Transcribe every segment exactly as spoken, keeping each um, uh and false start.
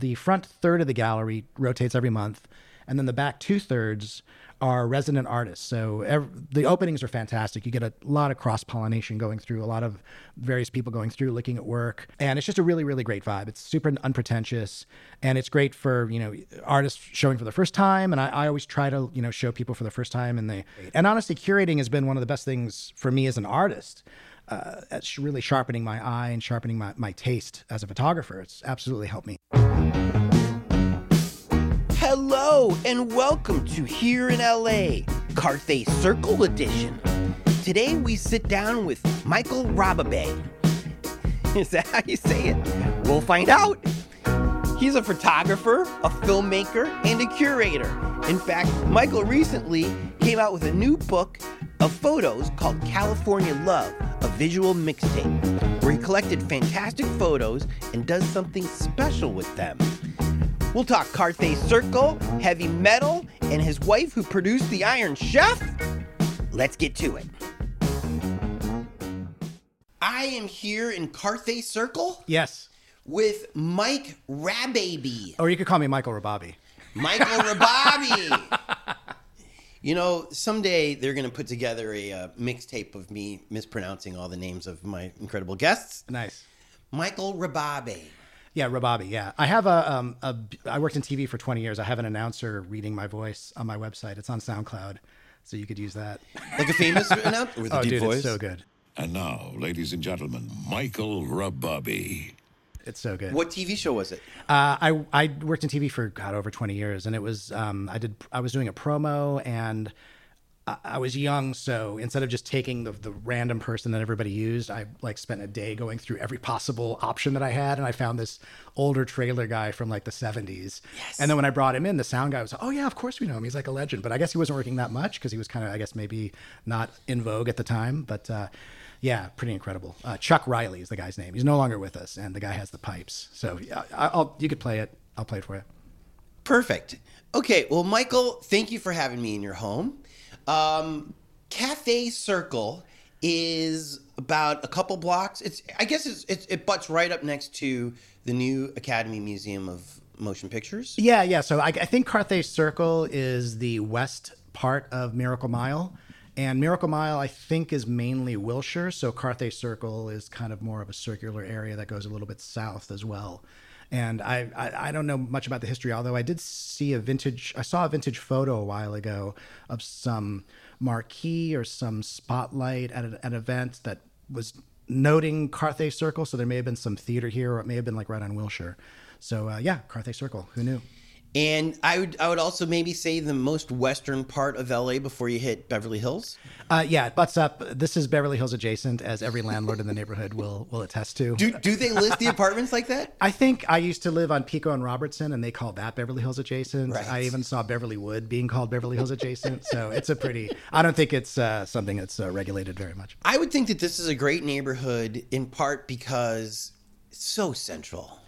the front third of the gallery rotates every month, and then the back two thirds are resident artists. So every, the openings are fantastic. You get a lot of cross-pollination going through, a lot of various people going through, looking at work. And it's just a really, really great vibe. It's super unpretentious, and it's great for, you know, artists showing for the first time. And I, I always try to, you know, show people for the first time. And they, and honestly, curating has been one of the best things for me as an artist. Uh, it's really sharpening my eye and sharpening my, my taste as a photographer. It's absolutely helped me. Hello and welcome to Here in L A, Carthay Circle edition. Today we sit down with Michael Rababay. Is that how you say it? We'll find out. He's a photographer, a filmmaker, and a curator. In fact, Michael recently came out with a new book of photos called California Love, a visual mixtape, where he collected fantastic photos and does something special with them. We'll talk Carthay Circle, heavy metal, and his wife who produced The Iron Chef. Let's get to it. I am here in Carthay Circle. Yes. With Mike Rababay. Or you could call me Michael Rababay. Michael Rababay. You know, someday they're going to put together a uh, mixtape of me mispronouncing all the names of my incredible guests. Nice. Michael Rababay. Yeah, Rababay, yeah. I have a, um, a, I worked in T V for twenty years. I have an announcer reading my voice on my website. It's on SoundCloud, so you could use that. Like a famous announcer with a oh, deep dude, voice? It's so good. And now, ladies and gentlemen, Michael Rababay. It's so good. What T V show was it? Uh, I I worked in T V for, God, over twenty years, and it was, um, I did, I was doing a promo, and I, I was young, so instead of just taking the, the random person that everybody used, I like spent a day going through every possible option that I had, and I found this older trailer guy from like the seventies. Yes. And then when I brought him in, the sound guy was like, oh yeah, of course we know him. He's like a legend, but I guess he wasn't working that much because he was kind of, I guess, maybe not in vogue at the time, but uh, yeah, pretty incredible. Uh, Chuck Riley is the guy's name. He's no longer with us, and the guy has the pipes. So yeah, I'll, you could play it. I'll play it for you. Perfect. Okay, well, Michael, thank you for having me in your home. Um, Carthay Circle is about a couple blocks. It's I guess it's, it's it butts right up next to the new Academy Museum of Motion Pictures. Yeah, yeah. So I, I think Carthay Circle is the west part of Miracle Mile. And Miracle Mile, I think, is mainly Wilshire. So Carthay Circle is kind of more of a circular area that goes a little bit south as well. And I, I, I don't know much about the history, although I did see a vintage, I saw a vintage photo a while ago of some marquee or some spotlight at an, an event that was noting Carthay Circle. So there may have been some theater here, or it may have been like right on Wilshire. So uh, yeah, Carthay Circle, who knew? And I would I would also maybe say the most western part of L A before you hit Beverly Hills. Uh, yeah, it butts up. This is Beverly Hills adjacent, as every landlord in the neighborhood will will attest to. Do do they list the apartments like that? I think I used to live on Pico and Robertson, and they called that Beverly Hills adjacent. Right. I even saw Beverly Wood being called Beverly Hills adjacent. So it's a pretty. I don't think it's uh, something that's uh, regulated very much. I would think that this is a great neighborhood in part because it's so central.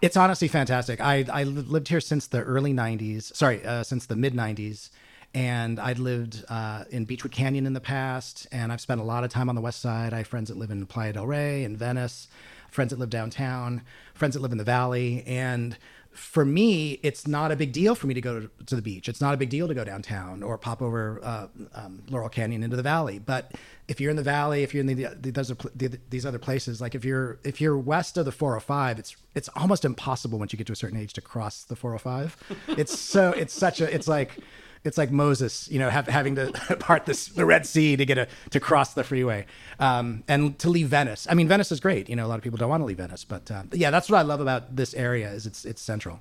It's honestly fantastic. I I lived here since the early nineties. Sorry, uh, since the mid nineties, and I'd lived uh, in Beachwood Canyon in the past. And I've spent a lot of time on the West Side. I have friends that live in Playa del Rey and Venice, friends that live downtown, friends that live in the Valley. And for me, it's not a big deal for me to go to, to the beach. It's not a big deal to go downtown or pop over uh, um, Laurel Canyon into the Valley. But if you're in the Valley, if you're in the, the, those are, the, these other places, like if you're if you're west of the four oh five, it's it's almost impossible once you get to a certain age to cross the four oh five. It's so it's such a it's like it's like Moses, you know, have, having to part this, the Red Sea to get a to cross the freeway um, and to leave Venice. I mean, Venice is great. You know, a lot of people don't want to leave Venice, but uh, yeah, that's what I love about this area is it's it's central.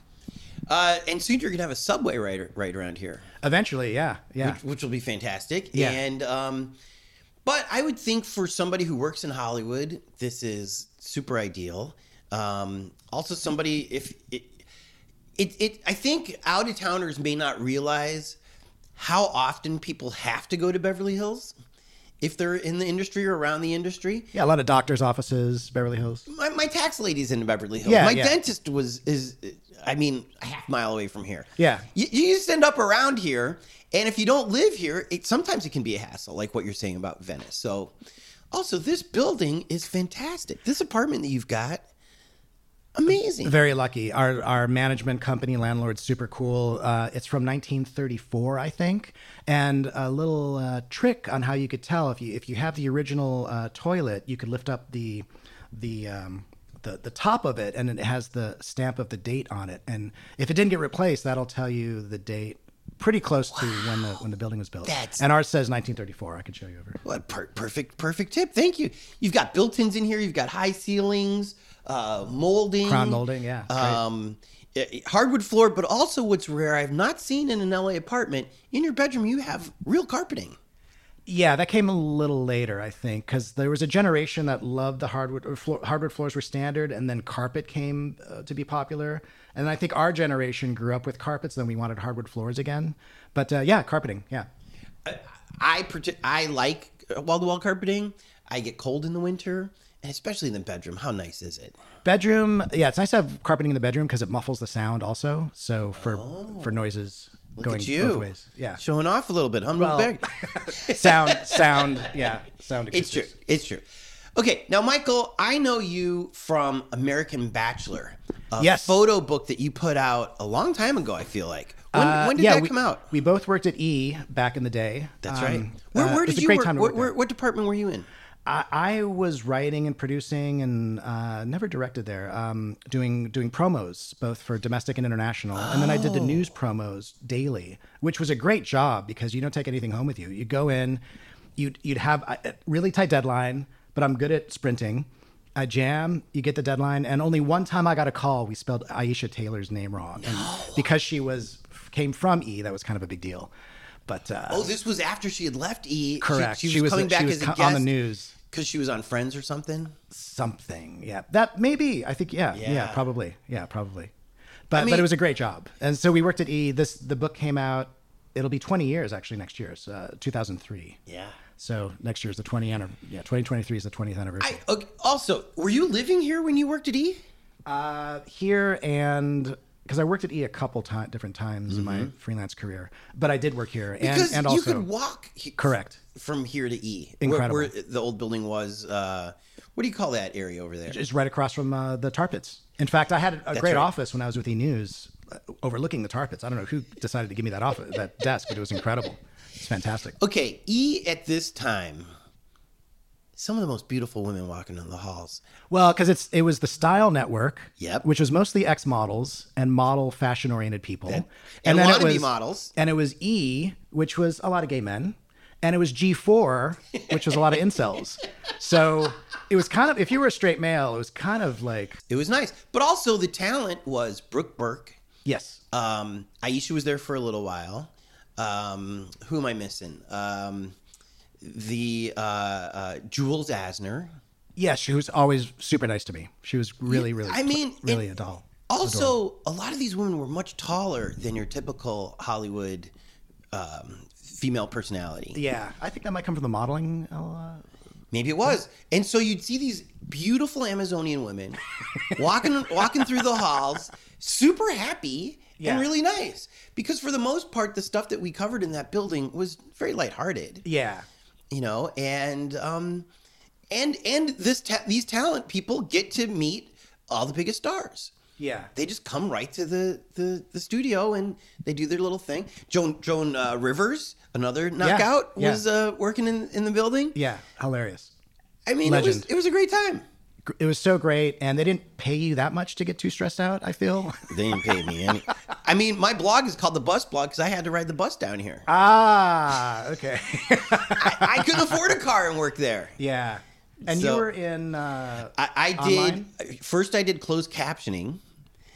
Uh, and soon you're gonna have a subway right right around here. Eventually, yeah, yeah, which, which will be fantastic. Yeah. And um, but I would think for somebody who works in Hollywood, this is super ideal. Um, also, somebody if it it, it I think out of towners may not realize how often people have to go to Beverly Hills if they're in the industry or around the industry. Yeah, a lot of doctor's offices, Beverly Hills. My, my tax lady's in Beverly Hills. Yeah, my yeah. dentist was, is, I mean, a half mile away from here. Yeah. You, you just end up around here, and if you don't live here, it sometimes it can be a hassle, like what you're saying about Venice. So, also, this building is fantastic. This apartment that you've got, Amazing. Very lucky. Our our management company landlord's super cool. Uh, it's from nineteen thirty-four, I think. And a little uh, trick on how you could tell if you if you have the original uh, toilet, you could lift up the the um, the the top of it, and it has the stamp of the date on it. And if it didn't get replaced, that'll tell you the date pretty close wow. to when the when the building was built. That's... And ours says nineteen thirty-four. I could show you over. What per- perfect perfect tip. Thank you. You've got built-ins in here. You've got high ceilings. Uh, molding, crown molding, yeah, um, it, hardwood floor, but also what's rare, I've not seen in an L A apartment. In your bedroom, you have real carpeting. Yeah, that came a little later, I think, because there was a generation that loved the hardwood or floor, hardwood floors were standard, and then carpet came uh, to be popular. And I think our generation grew up with carpets, then we wanted hardwood floors again. But uh, yeah, carpeting, yeah. I I, I like wall-to-wall carpeting. I get cold in the winter. Especially in the bedroom. How nice is it? Bedroom, yeah, it's nice to have carpeting in the bedroom because it muffles the sound also. So for oh, for noises look going at you. Both ways. Yeah. Showing off a little bit. Well, sound, sound, yeah, sound. It's true, it's true. Okay, now Michael, I know you from American Bachelor, a yes. photo book that you put out a long time ago, I feel like. When, uh, when did yeah, that we, come out? We both worked at E! back in the day. That's um, right. Where, where uh, did you work? Where, work where, what department were you in? I, I was writing and producing and uh, never directed there, um, doing doing promos, both for domestic and international. Oh. And then I did the news promos daily, which was a great job because you don't take anything home with you. You go in, you'd, you'd have a really tight deadline, but I'm good at sprinting. I jam, you get the deadline. And only one time I got a call, we spelled Aisha Taylor's name wrong. And no. because she was came from E!, that was kind of a big deal. But uh, oh, this was after she had left E! Correct. She, she, she was coming the, back she was as a co- guest on the news because she was on Friends or something. Something, yeah. That maybe I think, yeah, yeah, yeah probably, yeah, probably. But I mean, but it was a great job, and so we worked at E! This the book came out. It'll be twenty years actually next year. It's uh, two thousand three. Yeah. So next year is the twentieth. Yeah, twenty twenty-three is the twentieth anniversary. I, okay. Also, were you living here when you worked at E!? Uh, here and. Because I worked at E! a couple t- different times mm-hmm. in my freelance career, but I did work here. And, because and also, you could walk he- correct from here to E! Incredible. Where, where the old building was, uh, what do you call that area over there? Just right across from uh, the tar pits. In fact, I had a That's great right. office when I was with E! News uh, overlooking the tar pits. I don't know who decided to give me that office, that desk, but it was incredible. It's fantastic. Okay, E! At this time... Some of the most beautiful women walking down the halls. Well, because it's it was the Style Network, yep. which was mostly ex-models and model fashion-oriented people. That, and and then wannabe it was, models. And it was E!, which was a lot of gay men. And it was G four, which was a lot of incels. So it was kind of, if you were a straight male, it was kind of like... It was nice. But also the talent was Brooke Burke. Yes. Um, Aisha was there for a little while. Um, who am I missing? Um... The uh, uh, Jules Asner. Yeah, she was always super nice to me. She was really, really, I mean, really a doll. Also, adorable. A lot of these women were much taller than your typical Hollywood um, female personality. Yeah, I think that might come from the modeling. Uh, Maybe it was. And so you'd see these beautiful Amazonian women walking walking through the halls, super happy yeah. and really nice. Because for the most part, the stuff that we covered in that building was very lighthearted. Yeah. You know, and um, and and this ta- these talent people get to meet all the biggest stars. Yeah, they just come right to the, the, the studio and they do their little thing. Joan Joan uh, Rivers, another knockout, yeah. was yeah. Uh, working in, in the building. Yeah, hilarious. I mean, Legend. it was it was a great time. It was so great, and they didn't pay you that much to get too stressed out, I feel. They didn't pay me any. I mean, my blog is called The Bus Blog because I had to ride the bus down here. Ah, okay. I, I couldn't afford a car and work there. Yeah. And so, you were in uh, I, I did. First, I did closed captioning.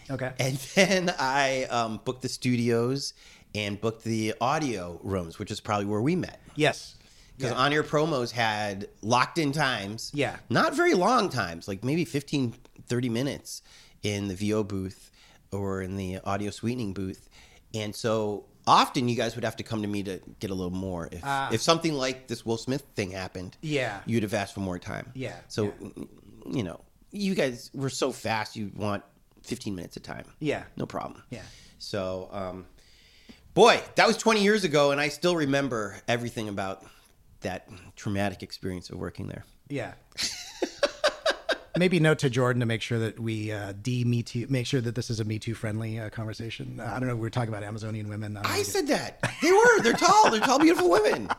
Okay. And then I um, booked the studios and booked the audio rooms, which is probably where we met. Yes. Because yeah. on-air promos had locked-in times. Yeah. Not very long times, like maybe fifteen, thirty minutes in the V O booth or in the audio sweetening booth. And so often you guys would have to come to me to get a little more. If uh, if something like this Will Smith thing happened, yeah, you'd have asked for more time. Yeah. So, yeah. you know, you guys were so fast, you want fifteen minutes of time. Yeah. No problem. Yeah. So, um, boy, that was twenty years ago, and I still remember everything about that traumatic experience of working there. Yeah. Maybe note to Jordan to make sure that we uh, de Me Too, make sure that this is a Me Too friendly uh, conversation. Uh, I don't know. We were talking about Amazonian women. I, I said that they were. They're tall. They're tall, beautiful women.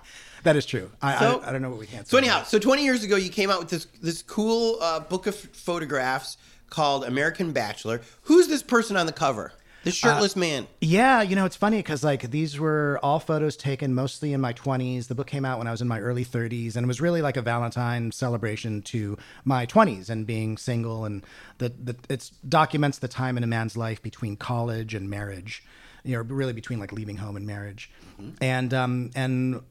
That is true. I, so, I I don't know what we can't. So anyhow, about. so twenty years ago, you came out with this this cool uh, book of photographs called American Bachelor. Who's this person on the cover? The shirtless uh, man. Yeah, you know, it's funny because like these were all photos taken mostly in my twenties. The book came out when I was in my early thirties, and it was really like a Valentine celebration to my twenties and being single. And the, the it documents the time in a man's life between college and marriage, you know, really between like leaving home and marriage. Mm-hmm. And um and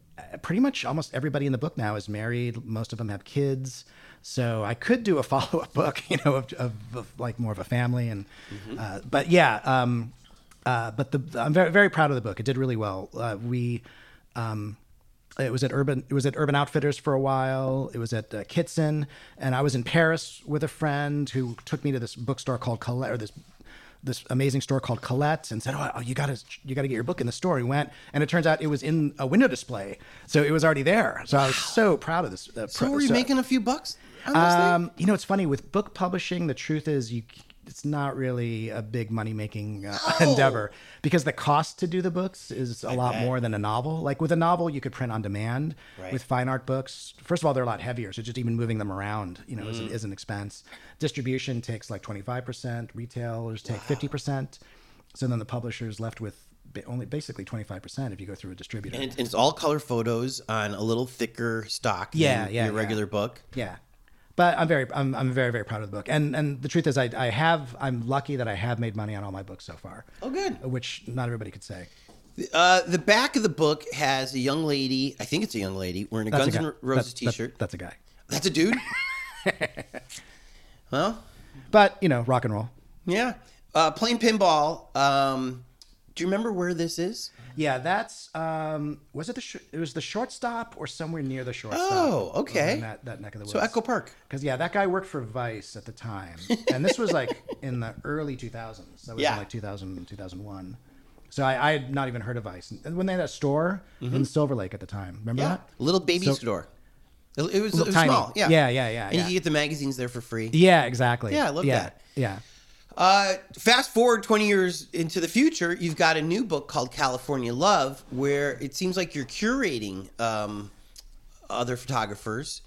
pretty much almost everybody in the book now is married. Most of them have kids. So I could do a follow-up book, you know, of, of, of like more of a family, and mm-hmm. uh, but yeah, um, uh, but the I'm very very proud of the book. It did really well. Uh, we, um, it was at Urban, it was at Urban Outfitters for a while. It was at uh, Kitson, and I was in Paris with a friend who took me to this bookstore called Colette, or this this amazing store called Colette, and said, "Oh, oh you gotta you gotta get your book in the store." We went, and it turns out it was in a window display, so it was already there. So I was so proud of this. Uh, so pro- were you so, making a few bucks? Um, you know, it's funny with book publishing. The truth is, you it's not really a big money making uh, oh. endeavor because the cost to do the books is a I lot bet. more than a novel. Like with a novel, you could print on demand. Right. With fine art books, first of all, they're a lot heavier, so just even moving them around, you know, mm. is, an, is an expense. Distribution takes like twenty-five percent. Retailers take wow. fifty percent. So then the publisher's left with only basically twenty-five percent if you go through a distributor. And it's, and it's all color photos on a little thicker stock yeah, than yeah, your regular yeah. book. Yeah. But I'm very, I'm, I'm very, very proud of the book, and and the truth is, I, I have, I'm lucky that I have made money on all my books so far. Oh, good. Which not everybody could say. Uh, the back of the book has a young lady. I think it's a young lady wearing a that's Guns N' Roses that's, T-shirt. That, that's a guy. That's a dude. Well, but you know, rock and roll. Yeah, uh, playing pinball. Um, do you remember where this is? Yeah, that's um, was it the sh- it was the shortstop or somewhere near the shortstop. Oh, okay. In that, that neck of the woods. So Echo Park. Because yeah, that guy worked for Vice at the time, and this was like in the early two thousands. That was yeah. in like two thousand, two thousand one. So I, I had not even heard of Vice. And when they had a store mm-hmm. in Silver Lake at the time, remember yeah. that? A little baby so, store. It was, it was tiny. small. Yeah, yeah, yeah, yeah. And yeah. you could get the magazines there for free. Yeah, exactly. Yeah, I love yeah, that. Yeah. Uh, fast forward twenty years into the future, you've got a new book called California Love, where it seems like you're curating um, other photographers.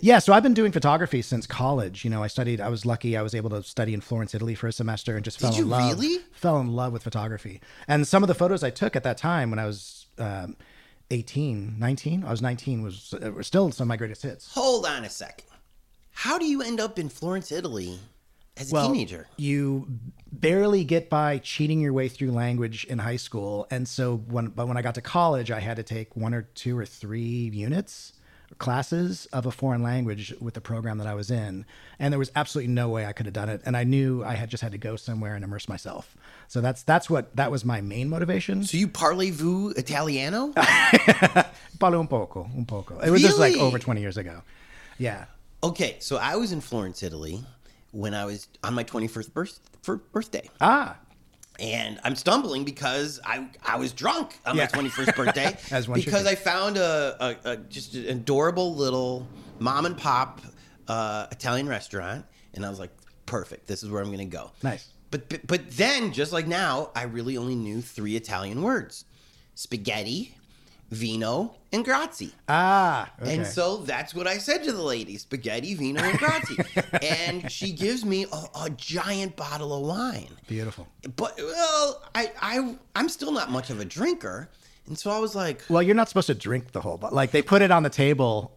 Yeah, so I've been doing photography since college. You know, I studied, I was lucky, I was able to study in Florence, Italy for a semester and just fell in love. Did you really? Fell in love with photography. And some of the photos I took at that time when I was um, eighteen, nineteen, I was nineteen, was, uh, were still some of my greatest hits. Hold on a second. How do you end up in Florence, Italy? As a well, teenager, you barely get by cheating your way through language in high school, and so when but when I got to college, I had to take one or two or three units, classes of a foreign language with the program that I was in, and there was absolutely no way I could have done it, and I knew I had just had to go somewhere and immerse myself. So that's that's what that was my main motivation. So you parlez-vous Italiano? Parlo un poco, un poco. It was really? Just like over twenty years ago. Yeah. Okay, so I was in Florence, Italy. When I was on my twenty-first birth, birthday. Ah. And I'm stumbling because I I was drunk on yeah. my twenty-first birthday. As one because be. I found a, a, a just an adorable little mom and pop uh, Italian restaurant. And I was like, perfect. This is where I'm going to go. Nice. But, but but then, just like now, I really only knew three Italian words. Spaghetti, vino, and grazie. Ah, okay. And so that's what I said to the lady, spaghetti, vino, and grazie. And she gives me a, a giant bottle of wine. Beautiful. But, well, I, I, I'm still not much of a drinker. And so I was like... Well, you're not supposed to drink the whole bottle. Like, they put it on the table...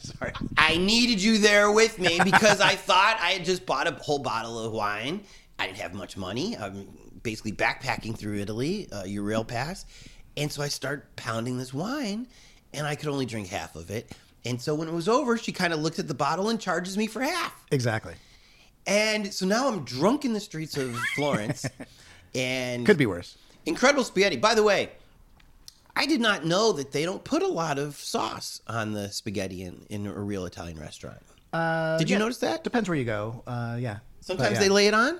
Sorry. I needed you there with me because I thought I had just bought a whole bottle of wine. I didn't have much money. I'm basically backpacking through Italy, uh, your rail pass. And so I start pounding this wine, and I could only drink half of it. And so when it was over, she kind of looked at the bottle and charges me for half. Exactly. And so now I'm drunk in the streets of Florence. And could be worse. Incredible spaghetti. By the way, I did not know that they don't put a lot of sauce on the spaghetti in, in a real Italian restaurant. Uh, did you yeah. notice that? Depends where you go. Uh, yeah. Sometimes but, yeah. they lay it on?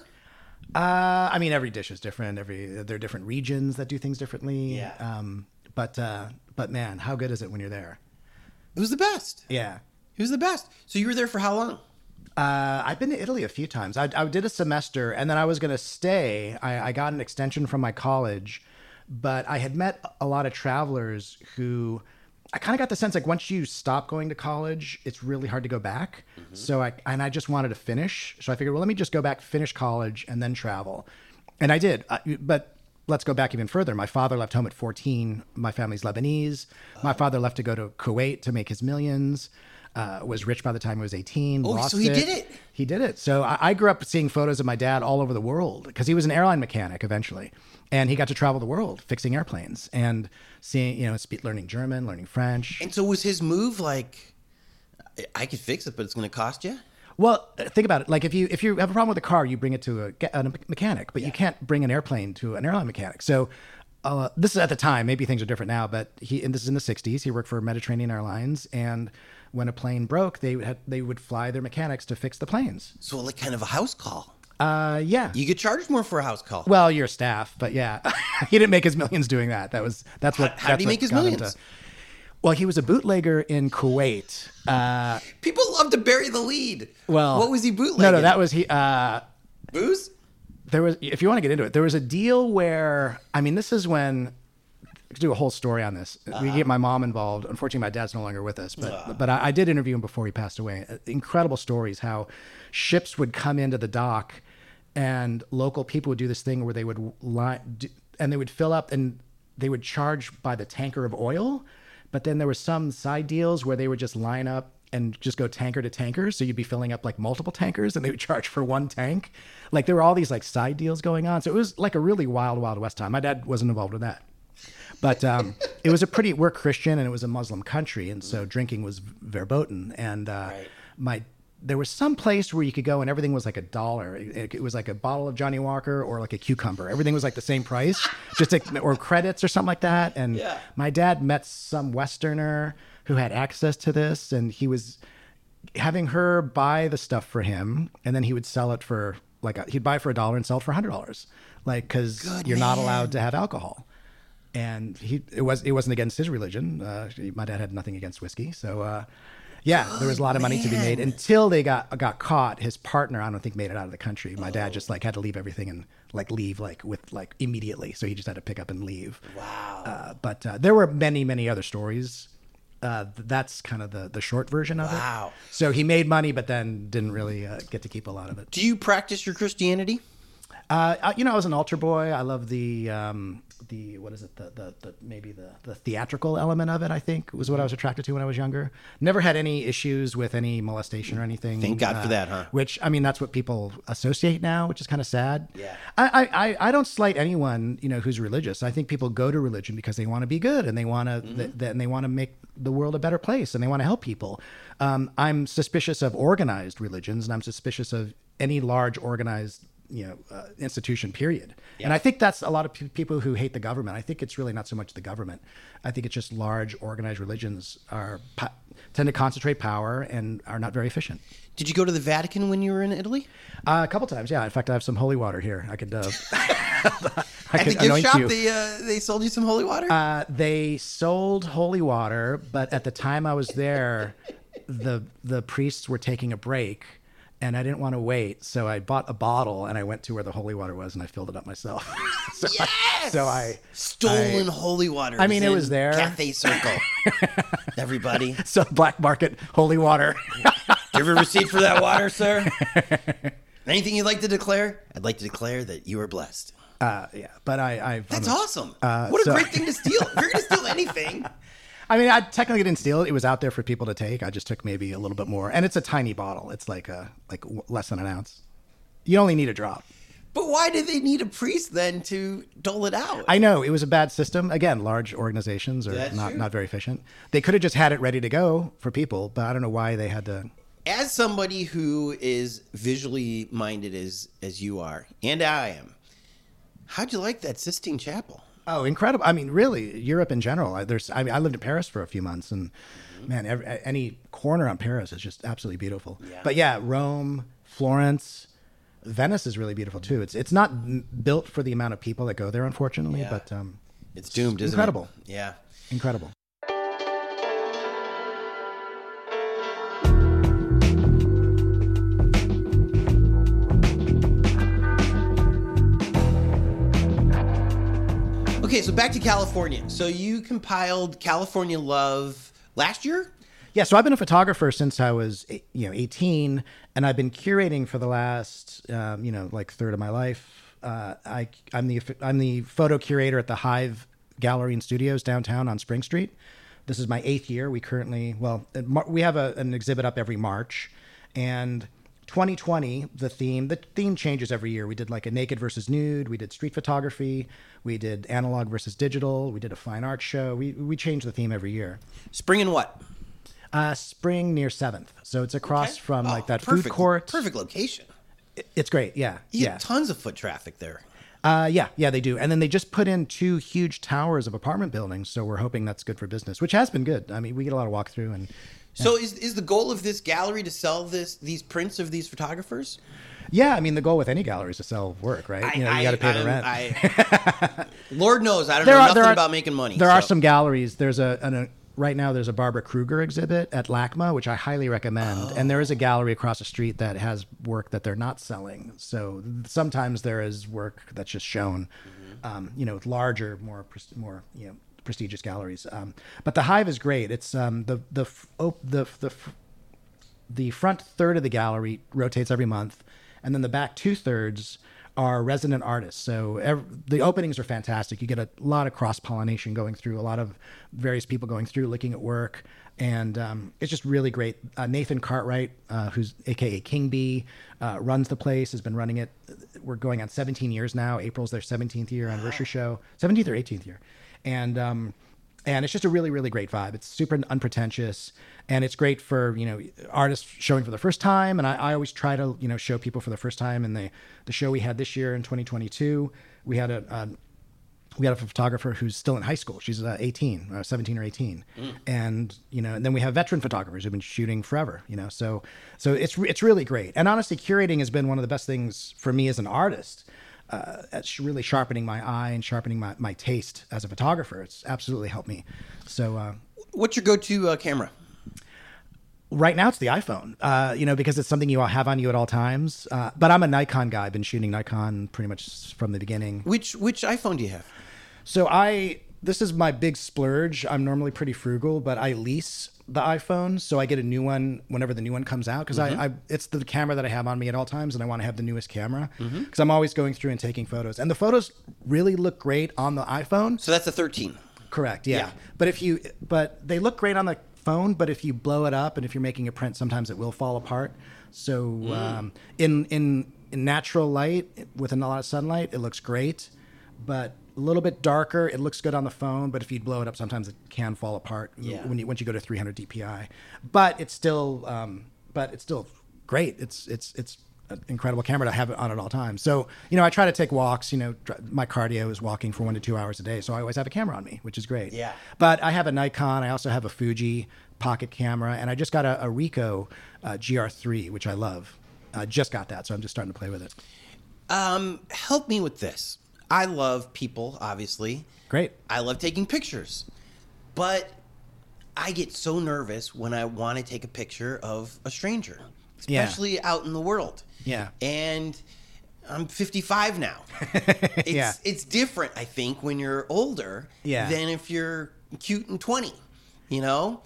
Uh, I mean, every dish is different. Every there are different regions that do things differently. Yeah. Um, but uh, but man, how good is it when you're there? It was the best. Yeah. It was the best. So you were there for how long? Uh, I've been to Italy a few times. I, I did a semester, and then I was going to stay. I, I got an extension from my college, but I had met a lot of travelers who... I kind of got the sense, like, once you stop going to college, it's really hard to go back. Mm-hmm. So I, and I just wanted to finish. So I figured, well, let me just go back, finish college, and then travel. And I did. I, but let's go back even further. My father left home at fourteen. My family's Lebanese. Oh. My father left to go to Kuwait to make his millions. Uh, was rich by the time he was eighteen. Oh, so he it. did it. He did it. So I, I grew up seeing photos of my dad all over the world because he was an airline mechanic eventually. And he got to travel the world fixing airplanes and seeing, you know, speak, learning German, learning French. And so was his move like, I could fix it, but it's going to cost you? Well, think about it. Like if you if you have a problem with a car, you bring it to a, a mechanic, but yeah. you can't bring an airplane to an airline mechanic. So uh, this is at the time. Maybe things are different now, but he and this is in the sixties. He worked for Mediterranean Airlines, and when a plane broke, they had, they would fly their mechanics to fix the planes. So like kind of a house call. Uh, yeah. You get charged more for a house call. Well, you're staff, but yeah. He didn't make his millions doing that. That was, that's what, how, how did he make his millions? To, well, he was a bootlegger in Kuwait. Uh, People love to bury the lead. Well, what was he bootlegging? No, no, that was he, uh, booze. There was, if you want to get into it, there was a deal where, I mean, this is when, do a whole story on this. Uh-huh. We get my mom involved. Unfortunately, my dad's no longer with us, but uh-huh. but I, I did interview him before he passed away. Incredible stories, how ships would come into the dock and local people would do this thing where they would lie, do, and they would fill up and they would charge by the tanker of oil. But then there were some side deals where they would just line up and just go tanker to tanker. So you'd be filling up like multiple tankers and they would charge for one tank. Like there were all these like side deals going on. So it was like a really wild, wild west time. My dad wasn't involved with that. But um, it was a pretty, we're Christian and it was a Muslim country. And so drinking was verboten. And uh, right. my, there was some place where you could go and everything was like a dollar. It, it was like a bottle of Johnny Walker or like a cucumber. Everything was like the same price, just like, or credits or something like that. And yeah. my dad met some Westerner who had access to this. And he was having her buy the stuff for him. And then he would sell it for like, a, he'd buy for a dollar and sell it for a hundred dollars. Like, cause Good you're man. not allowed to have alcohol. And he, it was, it wasn't against his religion. Uh, my dad had nothing against whiskey. So, uh, yeah, oh, there was a lot of money man. to be made until they got, got caught. His partner, I don't think, made it out of the country. My oh. dad just like had to leave everything and like leave like with like immediately. So he just had to pick up and leave. Wow. Uh, but, uh, there were many, many other stories. Uh, that's kind of the, the short version of wow. it. Wow. So he made money, but then didn't really uh, get to keep a lot of it. Do you practice your Christianity? Uh, you know, I was an altar boy. I love the, um, the, what is it? The, the, the, maybe the, the theatrical element of it, I think was what I was attracted to when I was younger. Never had any issues with any molestation or anything. Thank God uh, for that, huh? Which, I mean, that's what people associate now, which is kind of sad. Yeah. I, I, I don't slight anyone, you know, who's religious. I think people go to religion because they want to be good and they want to, mm-hmm. th- th- and they want to make the world a better place and they want to help people. Um, I'm suspicious of organized religions and I'm suspicious of any large organized you know, uh, institution period. Yeah. And I think that's a lot of p- people who hate the government. I think it's really not so much the government. I think it's just large organized religions are po- tend to concentrate power and are not very efficient. Did you go to the Vatican when you were in Italy? Uh, a couple times. Yeah. In fact, I have some holy water here. I could, uh, I At could the gift shop, you. They, uh, they sold you some holy water? Uh, they sold holy water, but at the time I was there, the, the priests were taking a break. And I didn't want to wait, so I bought a bottle and I went to where the holy water was and I filled it up myself. so yes! I, so I stolen I, holy water. I mean, it was there. Carthay Circle. Everybody. So black market holy water. Do you have a receipt for that water, sir? Anything you'd like to declare? I'd like to declare that you are blessed. Uh, yeah, but I. I That's a, awesome. Uh, what a so, great thing to steal! If you're gonna steal anything. I mean, I technically didn't steal it. It was out there for people to take. I just took maybe a little bit more. And it's a tiny bottle. It's like a, like less than an ounce. You only need a drop. But why did they need a priest then to dole it out? I know. It was a bad system. Again, large organizations are That's not, true. not very efficient. They could have just had it ready to go for people, but I don't know why they had to. As somebody who is visually minded as, as you are, and I am, how'd you like that Sistine Chapel? Oh, incredible. I mean, really, Europe in general. I, there's, I mean, I lived in Paris for a few months and mm-hmm. man, every, any corner on Paris is just absolutely beautiful. Yeah. But yeah, Rome, Florence, Venice is really beautiful too. It's it's not m- built for the amount of people that go there, unfortunately, yeah. but um, it's doomed, isn't incredible. it? Yeah. Incredible. Okay, so back to California. So you compiled California Love last year? Yeah, so I've been a photographer since I was, you know, eighteen, and I've been curating for the last, um, you know, like third of my life. Uh, I I'm the I'm the photo curator at the Hive Gallery and Studios downtown on Spring Street. This is my eighth year. We currently, well, we have a, an exhibit up every March, and twenty twenty, the theme, the theme changes every year. We did like a naked versus nude. We did street photography. We did analog versus digital. We did a fine art show. We we change the theme every year. Spring and what? Uh, spring near seventh. So it's across okay. from oh, like that perfect, food court. Perfect location. It's great. Yeah. You yeah. have tons of foot traffic there. Uh, yeah, yeah, they do. And then they just put in two huge towers of apartment buildings. So we're hoping that's good for business, which has been good. I mean, we get a lot of walkthrough. And yeah. So is is the goal of this gallery to sell this these prints of these photographers? Yeah, I mean, the goal with any gallery is to sell work, right? I, you know, you got to pay I, the rent. I, Lord knows, I don't there know are, nothing are, about making money. There so. are some galleries. There's a, an, a right now there's a Barbara Kruger exhibit at LACMA, which I highly recommend. Oh. And there is a gallery across the street that has work that they're not selling. So sometimes there is work that's just shown, mm-hmm. um, you know, with larger, more, more, you know, prestigious galleries. Um, but the Hive is great. It's um, the the oh, the the the front third of the gallery rotates every month, and then the back two thirds are resident artists. So every, the openings are fantastic. You get a lot of cross-pollination going through, a lot of various people going through, looking at work. And um, it's just really great. Uh, Nathan Cartwright, uh, who's A K A King B, uh, runs the place, has been running it. We're going on seventeen years now. April's their seventeenth year anniversary show, seventeenth or eighteenth year. And, um, and it's just a really, really great vibe. It's super unpretentious, and it's great for, you know, artists showing for the first time. And I, I always try to, you know, show people for the first time. And the, the show we had this year in twenty twenty-two, we had a, a we had a photographer who's still in high school. She's uh, eighteen, uh, seventeen or eighteen. Mm. And, you know, and then we have veteran photographers who've been shooting forever, you know, so, so it's, it's really great. And honestly, curating has been one of the best things for me as an artist. Uh, it's really sharpening my eye and sharpening my, my taste as a photographer. It's absolutely helped me. So, uh, what's your go-to uh, camera? Right now, it's the iPhone. Uh, you know, because it's something you have on you at all times. Uh, but I'm a Nikon guy. I've been shooting Nikon pretty much from the beginning. Which which iPhone do you have? So I this is my big splurge. I'm normally pretty frugal, but I lease the iPhone, so I get a new one whenever the new one comes out, because mm-hmm. I, I it's the camera that I have on me at all times, and I want to have the newest camera, because mm-hmm. I'm always going through and taking photos, and the photos really look great on the iPhone. So that's a thirteen. Correct. Yeah. yeah. But if you but they look great on the phone, but if you blow it up and if you're making a print, sometimes it will fall apart. So mm. um, in in in natural light, within a lot of sunlight, it looks great, but a little bit darker, it looks good on the phone, but if you blow it up, sometimes it can fall apart yeah. when you once you go to three hundred D P I. But it's still, um, but it's still great. It's it's it's an incredible camera to have it on at all times. So you know, I try to take walks. You know, my cardio is walking for one to two hours a day, so I always have a camera on me, which is great. Yeah. But I have a Nikon. I also have a Fuji pocket camera, and I just got a, a Ricoh uh, G R three, which I love. I just got that, so I'm just starting to play with it. Um, help me with this. I love people, obviously. Great. I love taking pictures, but I get so nervous when I want to take a picture of a stranger, especially yeah. out in the world. Yeah. And I'm fifty-five now. It's, yeah. it's different, I think, when you're older yeah. than if you're cute and twenty, you know?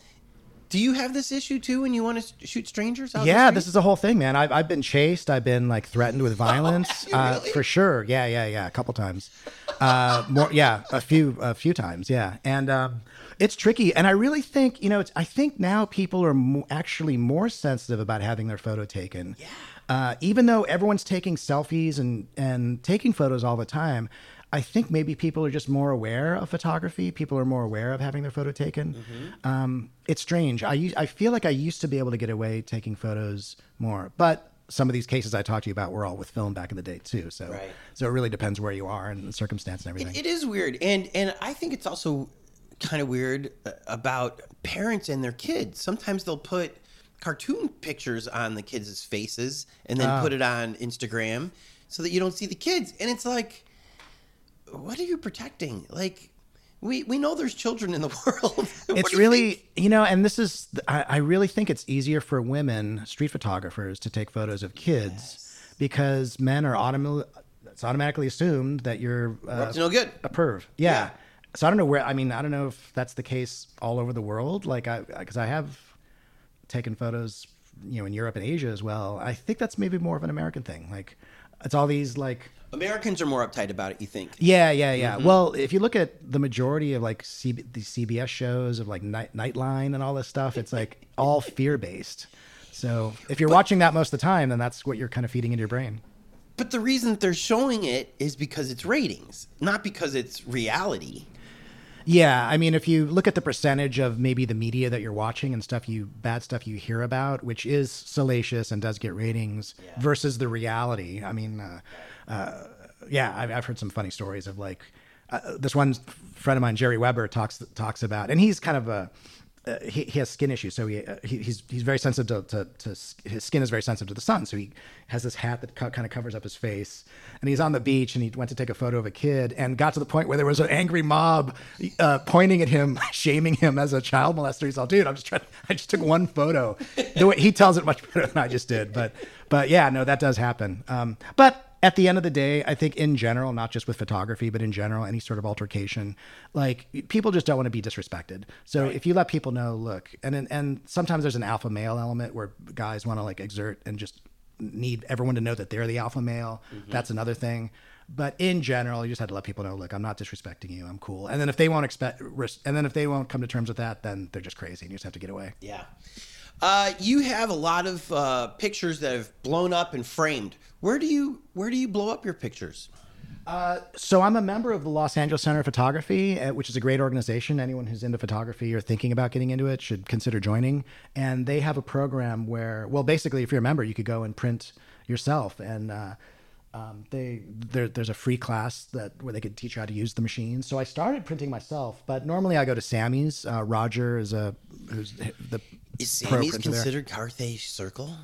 Do you have this issue too when you want to shoot strangers out? Yeah, this is the whole thing, man. I've I've been chased. I've been like threatened with violence. Oh, really? uh, for sure. Yeah, yeah, yeah. A couple times. Uh, more. Yeah, a few, a few times. Yeah, and um, it's tricky. And I really think you know, it's, I think now people are mo- actually more sensitive about having their photo taken. Yeah. Uh, even though everyone's taking selfies and and taking photos all the time. I think maybe people are just more aware of photography. People are more aware of having their photo taken. Mm-hmm. Um, it's strange. I I feel like I used to be able to get away taking photos more, but some of these cases I talked to you about were all with film back in the day too. So, right. so it really depends where you are and the circumstance and everything. It, it is weird. And, and I think it's also kind of weird about parents and their kids. Sometimes they'll put cartoon pictures on the kids' faces and then oh. put it on Instagram so that you don't see the kids. And it's like, what are you protecting? Like, we we know there's children in the world. It's really, think? you know, and this is, I, I really think it's easier for women, street photographers, to take photos of kids yes. because men are autom- It's automatically assumed that you're uh, up to no good. A perv. Yeah. yeah. So I don't know where, I mean, I don't know if that's the case all over the world. Like I, cause I have taken photos, you know, in Europe and Asia as well. I think that's maybe more of an American thing. Like it's all these like. Americans are more uptight about it, you think? Yeah, yeah, yeah. Mm-hmm. Well, if you look at the majority of like C- the C B S shows of like Night- Nightline and all this stuff, it's like all fear-based. So if you're but, watching that most of the time, then that's what you're kind of feeding into your brain. But the reason that they're showing it is because it's ratings, not because it's reality. Yeah, I mean, if you look at the percentage of maybe the media that you're watching and stuff you bad stuff you hear about, which is salacious and does get ratings, yeah. versus the reality. I mean, uh, uh, yeah, I've, I've heard some funny stories of like uh, this one friend of mine, Jerry Weber, talks talks about, and he's kind of a uh, he, he has skin issues, so he, uh, he he's he's very sensitive to, to to his skin is very sensitive to the sun, so he has this hat that co- kind of covers up his face, and he's on the beach, and he went to take a photo of a kid, and got to the point where there was an angry mob uh, pointing at him, shaming him as a child molester. He's all, dude, I'm just trying. To, I just took one photo. The way he tells it much better than I just did, but but yeah, no, that does happen. Um, but. At the end of the day, I think in general, not just with photography, but in general, any sort of altercation, like people just don't want to be disrespected. So right. if you let people know, look, and and sometimes there's an alpha male element where guys want to like exert and just need everyone to know that they're the alpha male. Mm-hmm. That's another thing. But in general, you just had to let people know, look, I'm not disrespecting you. I'm cool. And then if they won't expect, and then if they won't come to terms with that, then they're just crazy and you just have to get away. Yeah. Uh, you have a lot of uh, pictures that have blown up and framed. Where do you where do you blow up your pictures? Uh, so I'm a member of the Los Angeles Center of Photography, which is a great organization. Anyone who's into photography or thinking about getting into it should consider joining. And they have a program where, well, basically, if you're a member, you could go and print yourself. And uh, um, they there, there's a free class that where they could teach you how to use the machine. So I started printing myself, but normally I go to Sammy's. Uh, Roger is a who's the Is Sammy's considered Carthay Circle?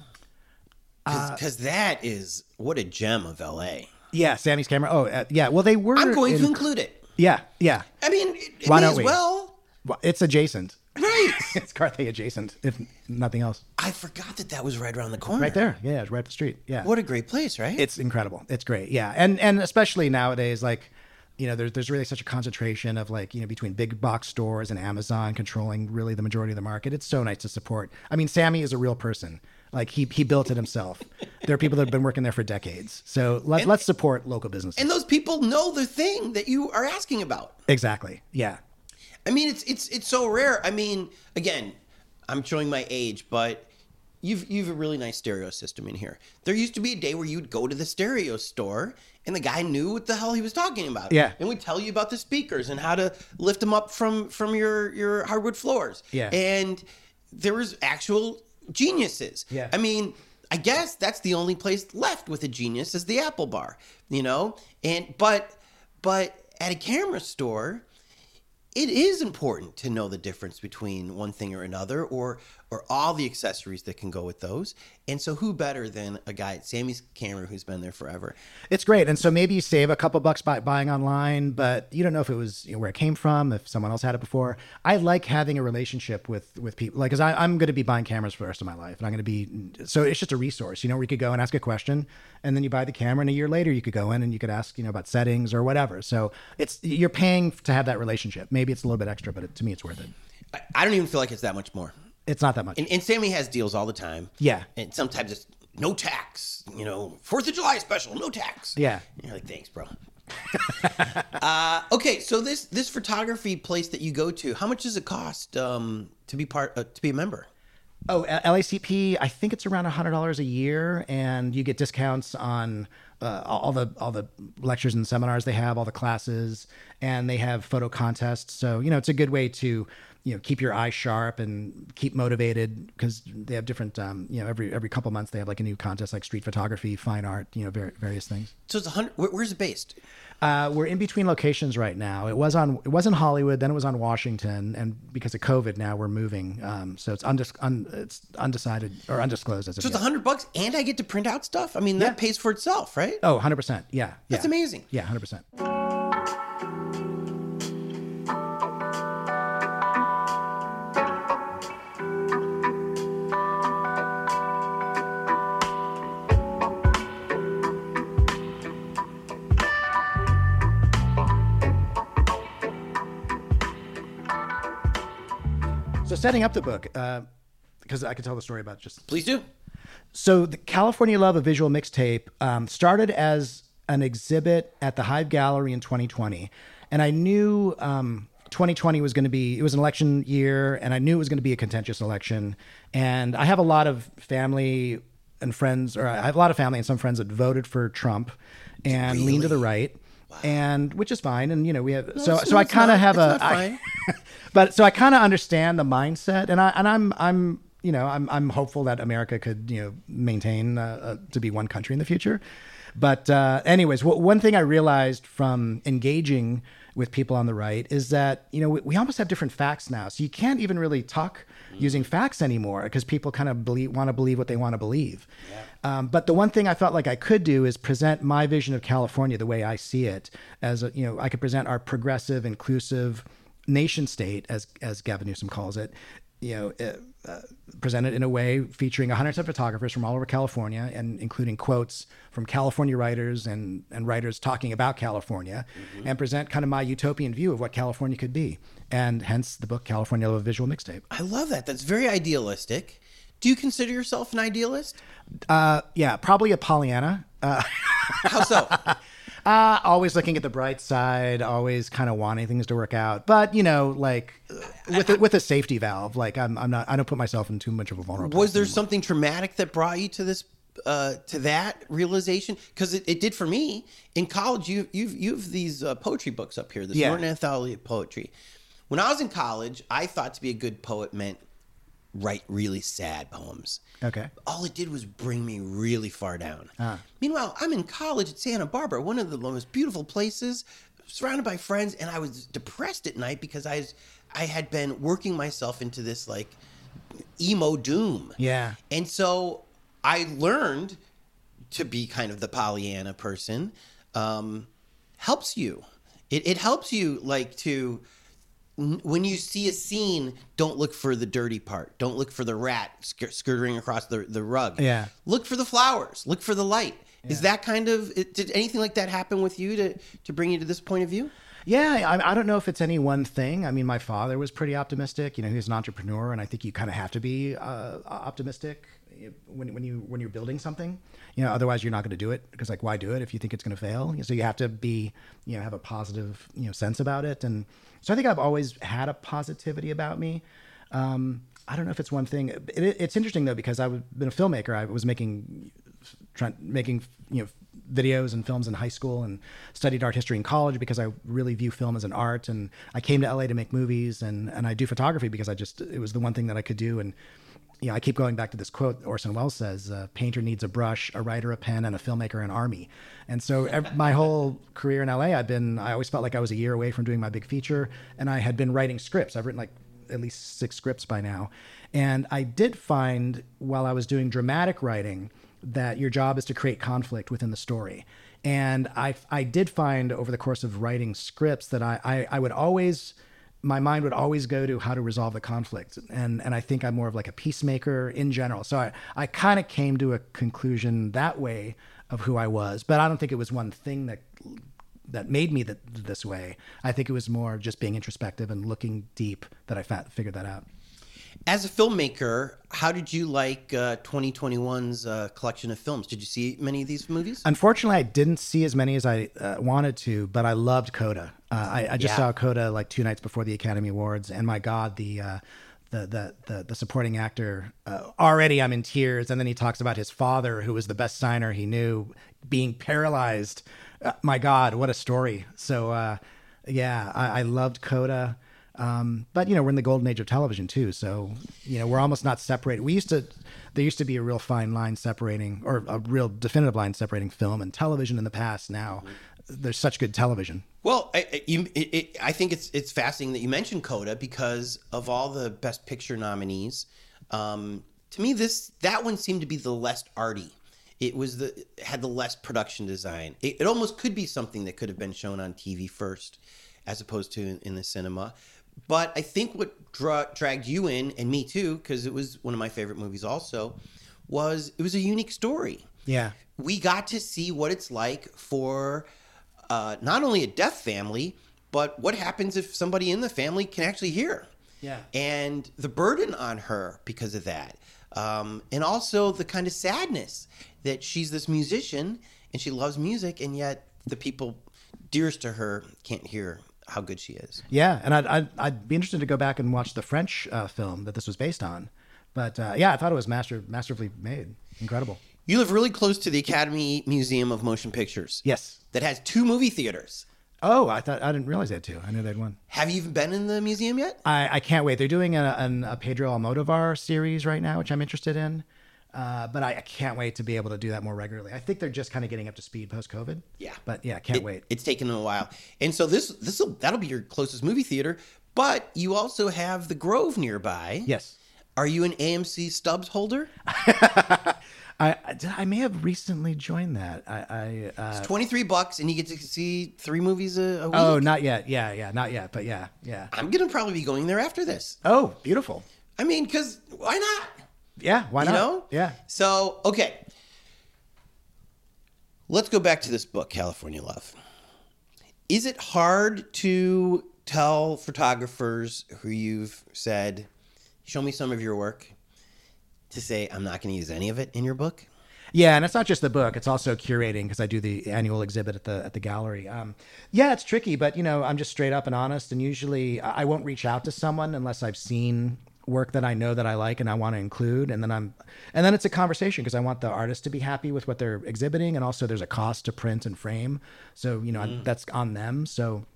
Because uh, that is, what a gem of L A. Yeah, Sammy's Camera. Oh, uh, yeah. Well, they were. I'm going in, to include it. Yeah, yeah. I mean, it, it Why may don't as we? Well. well. It's adjacent. Right. It's Carthay adjacent, if nothing else. I forgot that that was right around the corner. Right there. Yeah, it's right up the street. Yeah. What a great place, right? It's incredible. It's great. Yeah. And, and especially nowadays, like, you know, there's there's really such a concentration of like, you know, between big box stores and Amazon controlling really the majority of the market. It's so nice to support. I mean, Sammy is a real person. Like he he built it himself. There are people that have been working there for decades. So let, and, let's support local businesses. And those people know the thing that you are asking about. Exactly. Yeah. I mean, it's it's it's so rare. I mean, again, I'm showing my age, but you've you've a really nice stereo system in here. There used to be a day where you'd go to the stereo store and the guy knew what the hell he was talking about. Yeah. And would tell you about the speakers and how to lift them up from, from your, your hardwood floors. Yeah. And there was actual geniuses. Yeah. I mean, I guess that's the only place left with a genius is the Apple Bar, you know? And but but at a camera store, it is important to know the difference between one thing or another or or all the accessories that can go with those. And so who better than a guy at Sammy's Camera who's been there forever? It's great. And so maybe you save a couple bucks by buying online, but you don't know if it was you know, where it came from, if someone else had it before. I like having a relationship with, with people, like, cause I, I'm going to be buying cameras for the rest of my life and I'm going to be, so it's just a resource, you know, where you could go and ask a question and then you buy the camera and a year later you could go in and you could ask, you know, about settings or whatever. So it's, you're paying to have that relationship. Maybe it's a little bit extra, but it, to me it's worth it. I, I don't even feel like it's that much more. It's not that much. And, and Sammy has deals all the time. Yeah. And sometimes it's no tax, you know, fourth of July special, no tax. Yeah. And you're like, thanks, bro. uh, okay, so this this photography place that you go to, how much does it cost um, to be part uh, to be a member? Oh, L A C P, I think it's around one hundred dollars a year, and you get discounts on uh, all the all the lectures and seminars they have, all the classes, and they have photo contests. So, you know, it's a good way to, you know, keep your eye sharp and keep motivated because they have different, um, you know, every every couple months they have like a new contest, like street photography, fine art, you know, var- various things. So it's one hundred, where's it based? Uh, we're in between locations right now. It was on, it was in Hollywood, then it was on Washington, and because of COVID now we're moving. Um, so it's, undis- un- it's undecided or undisclosed as of yet. So it's a hundred bucks and I get to print out stuff? I mean, that yeah. pays for itself, right? Oh, one hundred percent. Yeah. That's yeah. amazing. Yeah, one hundred percent. So setting up the book, uh, because I can tell the story about just... Please do. So the California Love, a visual mixtape, um, started as an exhibit at the Hive Gallery in twenty twenty. And I knew um, twenty twenty was going to be, it was an election year, and I knew it was going to be a contentious election. And I have a lot of family and friends, or I have a lot of family and some friends that voted for Trump and really? leaned to the right. Wow. And which is fine, and you know we have no, so so I kind of have a, I, but so I kind of understand the mindset, and I and I'm I'm you know I'm I'm hopeful that America could you know maintain uh, uh, to be one country in the future, but uh, anyways, w- one thing I realized from engaging with people on the right is that you know we, we almost have different facts now, so you can't even really talk mm-hmm. using facts anymore because people kind of believe want to believe what they want to believe. Yeah. Um, but the one thing I felt like I could do is present my vision of California the way I see it, as a, you know, I could present our progressive, inclusive nation state, as as Gavin Newsom calls it, you know, uh, uh, presented in a way featuring one hundred photographers from all over California and including quotes from California writers and and writers talking about California, mm-hmm. and present kind of my utopian view of what California could be, and hence the book California Love, a visual mixtape. I love that. That's very idealistic. Do you consider yourself an idealist? Uh, yeah, probably a Pollyanna. Uh, How so? Uh, always looking at the bright side, always kind of wanting things to work out. But, you know, like with a, with a safety valve, like I'm I'm not I don't put myself in too much of a vulnerable. Was there anymore. something traumatic that brought you to this uh, to that realization? Because it, it did for me in college. You you've you've these uh, poetry books up here. This yeah. Norton Anthology of Poetry. When I was in college, I thought to be a good poet meant write really sad poems. Okay. All it did was bring me really far down. Uh. Meanwhile, I'm in college at Santa Barbara, one of the most beautiful places, surrounded by friends, and I was depressed at night because I was, I had been working myself into this like emo doom. Yeah. And so I learned to be kind of the Pollyanna person. Um, helps you. It it helps you like to when you see a scene, don't look for the dirty part. Don't look for the rat sk- skirting across the, the rug. Yeah. Look for the flowers. Look for the light. Yeah. Is that kind of, did anything like that happen with you to, to bring you to this point of view? Yeah, I, I don't know if it's any one thing. I mean, my father was pretty optimistic. You know, he was an entrepreneur, and I think you kind of have to be uh, optimistic when when you when you're building something. You know, otherwise you're not going to do it because, like, why do it if you think it's going to fail? So you have to be, you know, have a positive, you know, sense about it. And so I think I've always had a positivity about me. Um, I don't know if it's one thing. It, it, it's interesting though because I've been a filmmaker. I was making trying making you know. videos and films in high school and studied art history in college because I really view film as an art, and I came to L A to make movies, and and I do photography because I just it was the one thing that I could do. And you know, I keep going back to this quote Orson Welles says, a painter needs a brush, a writer a pen, and a filmmaker an army. And so every, my whole career in L A, I've been I always felt like I was a year away from doing my big feature, and I had been writing scripts. I've written like at least six scripts by now. And I did find while I was doing dramatic writing that your job is to create conflict within the story. And I I did find over the course of writing scripts that I, I, I would always, my mind would always go to how to resolve the conflict. And and I think I'm more of like a peacemaker in general. So I, I kind of came to a conclusion that way of who I was, but I don't think it was one thing that that made me that, this way. I think it was more just being introspective and looking deep that I fa- figured that out. As a filmmaker, how did you like uh, twenty twenty-one's uh, collection of films? Did you see many of these movies? Unfortunately, I didn't see as many as I uh, wanted to, but I loved Coda. Uh, I, I just yeah. saw Coda like two nights before the Academy Awards, and my God, the uh, the, the the the supporting actor, uh, already I'm in tears, and then he talks about his father, who was the best signer he knew, being paralyzed. Uh, my God, what a story. So uh, yeah, I, I loved Coda. Um, but, you know, we're in the golden age of television, too. So, you know, we're almost not separated. We used to there used to be a real fine line separating or a real definitive line separating film and television in the past. Now there's such good television. Well, I, I, you, it, it, I think it's it's fascinating that you mentioned Coda because of all the Best Picture nominees. Um, to me, this that one seemed to be the less arty. It was the it had the less production design. It, it almost could be something that could have been shown on T V first as opposed to in, in the cinema. But I think what dra- dragged you in, and me too, because it was one of my favorite movies also, was it was a unique story. Yeah. We got to see what it's like for uh, not only a deaf family, but what happens if somebody in the family can actually hear. Yeah. And the burden on her because of that. Um, and also the kind of sadness that she's this musician and she loves music, and yet the people dearest to her can't hear how good she is. Yeah, and I'd, I'd, I'd be interested to go back and watch the French uh, film that this was based on. But uh, yeah, I thought it was master, masterfully made. Incredible. You live really close to the Academy Museum of Motion Pictures. Yes. That has two movie theaters. Oh, I thought I didn't realize they had two. I knew they had one. Have you even been in the museum yet? I, I can't wait. They're doing a, an, a Pedro Almodovar series right now, which I'm interested in. Uh, but I, I can't wait to be able to do that more regularly. I think they're just kind of getting up to speed post-COVID. Yeah. But yeah, I can't it, wait. It's taken them a while. And so this this'll that'll be your closest movie theater. But you also have the Grove nearby. Yes. Are you an A M C Stubbs holder? I, I may have recently joined that. I, I uh, it's twenty-three bucks and you get to see three movies a, a week. Oh, not yet. Yeah, yeah, not yet. But yeah, yeah. I'm going to probably be going there after this. Oh, beautiful. I mean, because why not? Yeah, why not? You know? Yeah. So, okay. Let's go back to this book, California Love. Is it hard to tell photographers who you've said, show me some of your work, to say, I'm not going to use any of it in your book? Yeah, and it's not just the book. It's also curating, because I do the annual exhibit at the at the gallery. Um, yeah, it's tricky, but you know, I'm just straight up and honest, and usually I won't reach out to someone unless I've seen work that I know that I like and I want to include, and then I'm, and then it's a conversation, because I want the artist to be happy with what they're exhibiting, and also there's a cost to print and frame, so you know mm. I, that's on them. So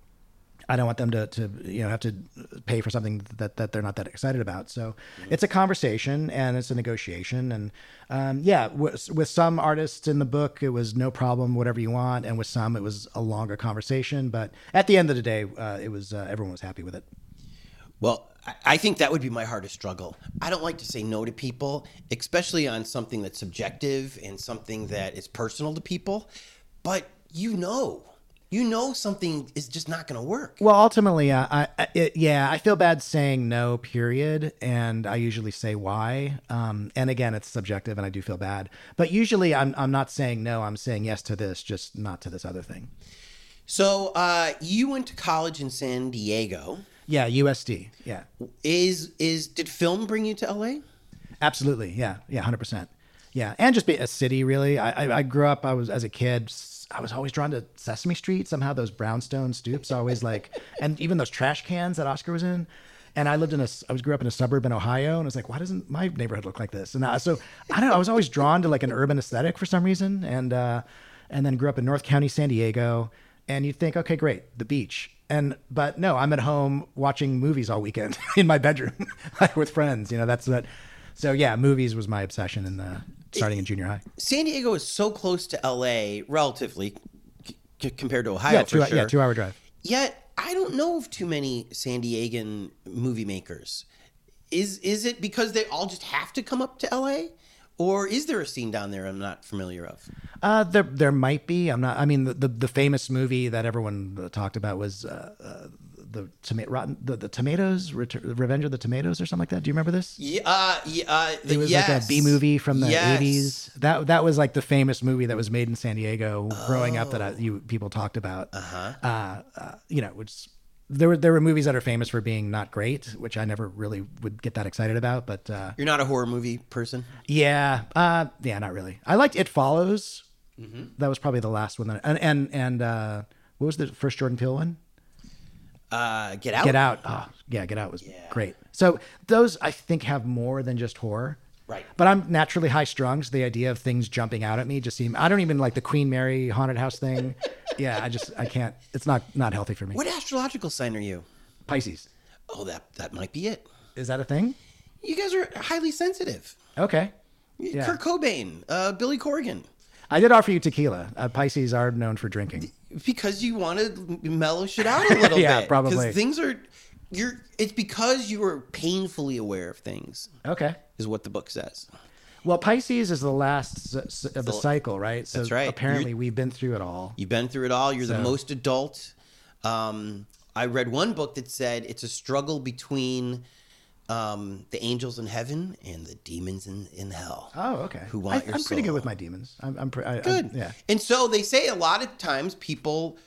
I don't want them to, to, you know, have to pay for something that, that they're not that excited about. So mm-hmm. It's a conversation and it's a negotiation. And um, yeah, with, with some artists in the book, it was no problem, whatever you want. And with some, it was a longer conversation. But at the end of the day, uh, it was uh, everyone was happy with it. Well, I think that would be my hardest struggle. I don't like to say no to people, especially on something that's subjective and something that is personal to people. But you know. You know something is just not going to work. Well, ultimately, uh, I, I it, yeah, I feel bad saying no, period. And I usually say why. Um, and again, it's subjective and I do feel bad. But usually I'm I'm not saying no. I'm saying yes to this, just not to this other thing. So uh, you went to college in San Diego. Yeah, U S D. Yeah. Is is did film bring you to L A? Absolutely. Yeah. Yeah, one hundred percent. Yeah. And just be a city, really. I, I, I grew up, I was as a kid, I was always drawn to Sesame Street. Somehow those brownstone stoops always like, and even those trash cans that Oscar was in. And I lived in a, I was grew up in a suburb in Ohio, and I was like, why doesn't my neighborhood look like this? And I, so I don't know, I was always drawn to like an urban aesthetic for some reason. And, uh, and then grew up in North County, San Diego. And you'd think, okay, great, the beach. And, but no, I'm at home watching movies all weekend in my bedroom, like with friends, you know, that's what. So yeah, movies was my obsession in the, starting in junior high. San Diego is so close to L A relatively c- compared to Ohio, yeah, two, for sure. Yeah, two hour drive. Yet, I don't know of too many San Diegan movie makers. Is is it because they all just have to come up to L A? Or is there a scene down there I'm not familiar of? Uh, there there might be. I'm not, I mean, the, the, the famous movie that everyone talked about was uh, uh, the tomato rotten the, the tomatoes Retur- Revenge of the Tomatoes or something like that. Do you remember this? Yeah, uh, yeah uh, the, it was yes. like a B movie from the yes. eighties. That that was like the famous movie that was made in San Diego oh. growing up that I, you people talked about. Uh-huh. Uh, uh, you know, which there were there were movies that are famous for being not great, which I never really would get that excited about. But uh, you're not a horror movie person? Yeah, uh, yeah, not really. I liked It Follows. Mm-hmm. That was probably the last one. That, and and and uh, what was the first Jordan Peele one? Uh, Get Out. Get Out. Oh, yeah, Get Out was yeah. great. So those, I think, have more than just horror. Right. But I'm naturally high strung, so the idea of things jumping out at me just seem. I don't even like the Queen Mary haunted house thing. yeah, I just, I can't. It's not not healthy for me. What astrological sign are you? Pisces. Oh, that that might be it. Is that a thing? You guys are highly sensitive. Okay. Yeah. Kurt Cobain, uh, Billy Corgan. I did offer you tequila. Uh, Pisces are known for drinking. Because you want to mellow shit out a little yeah, bit. Yeah, probably. Because things are, you're, it's because you are painfully aware of things. Okay. Is what the book says. Well, Pisces is the last of the cycle, right? So that's right. Apparently you're, we've been through it all. You've been through it all. You're so. the most adult. Um, I read one book that said it's a struggle between Um, the angels in heaven and the demons in, in hell. Oh, okay. Who want I, your I'm soul. Pretty good with my demons. I'm, I'm pre- I, good. I'm, yeah. And so they say a lot of times people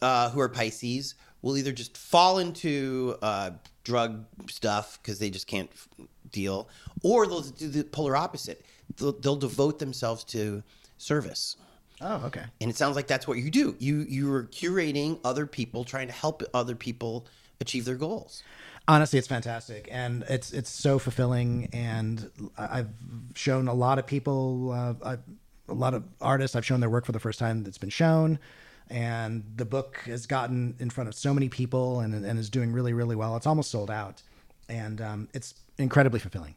uh, who are Pisces will either just fall into uh, drug stuff because they just can't deal, or they'll do the polar opposite. They'll, they'll devote themselves to service. Oh, okay. And it sounds like that's what you do. You you are curating other people, trying to help other people achieve their goals. Honestly, it's fantastic, and it's it's so fulfilling. And I've shown a lot of people, uh, I've, a lot of artists. I've shown their work for the first time that's been shown, and the book has gotten in front of so many people and and is doing really really well. It's almost sold out, and um, it's incredibly fulfilling.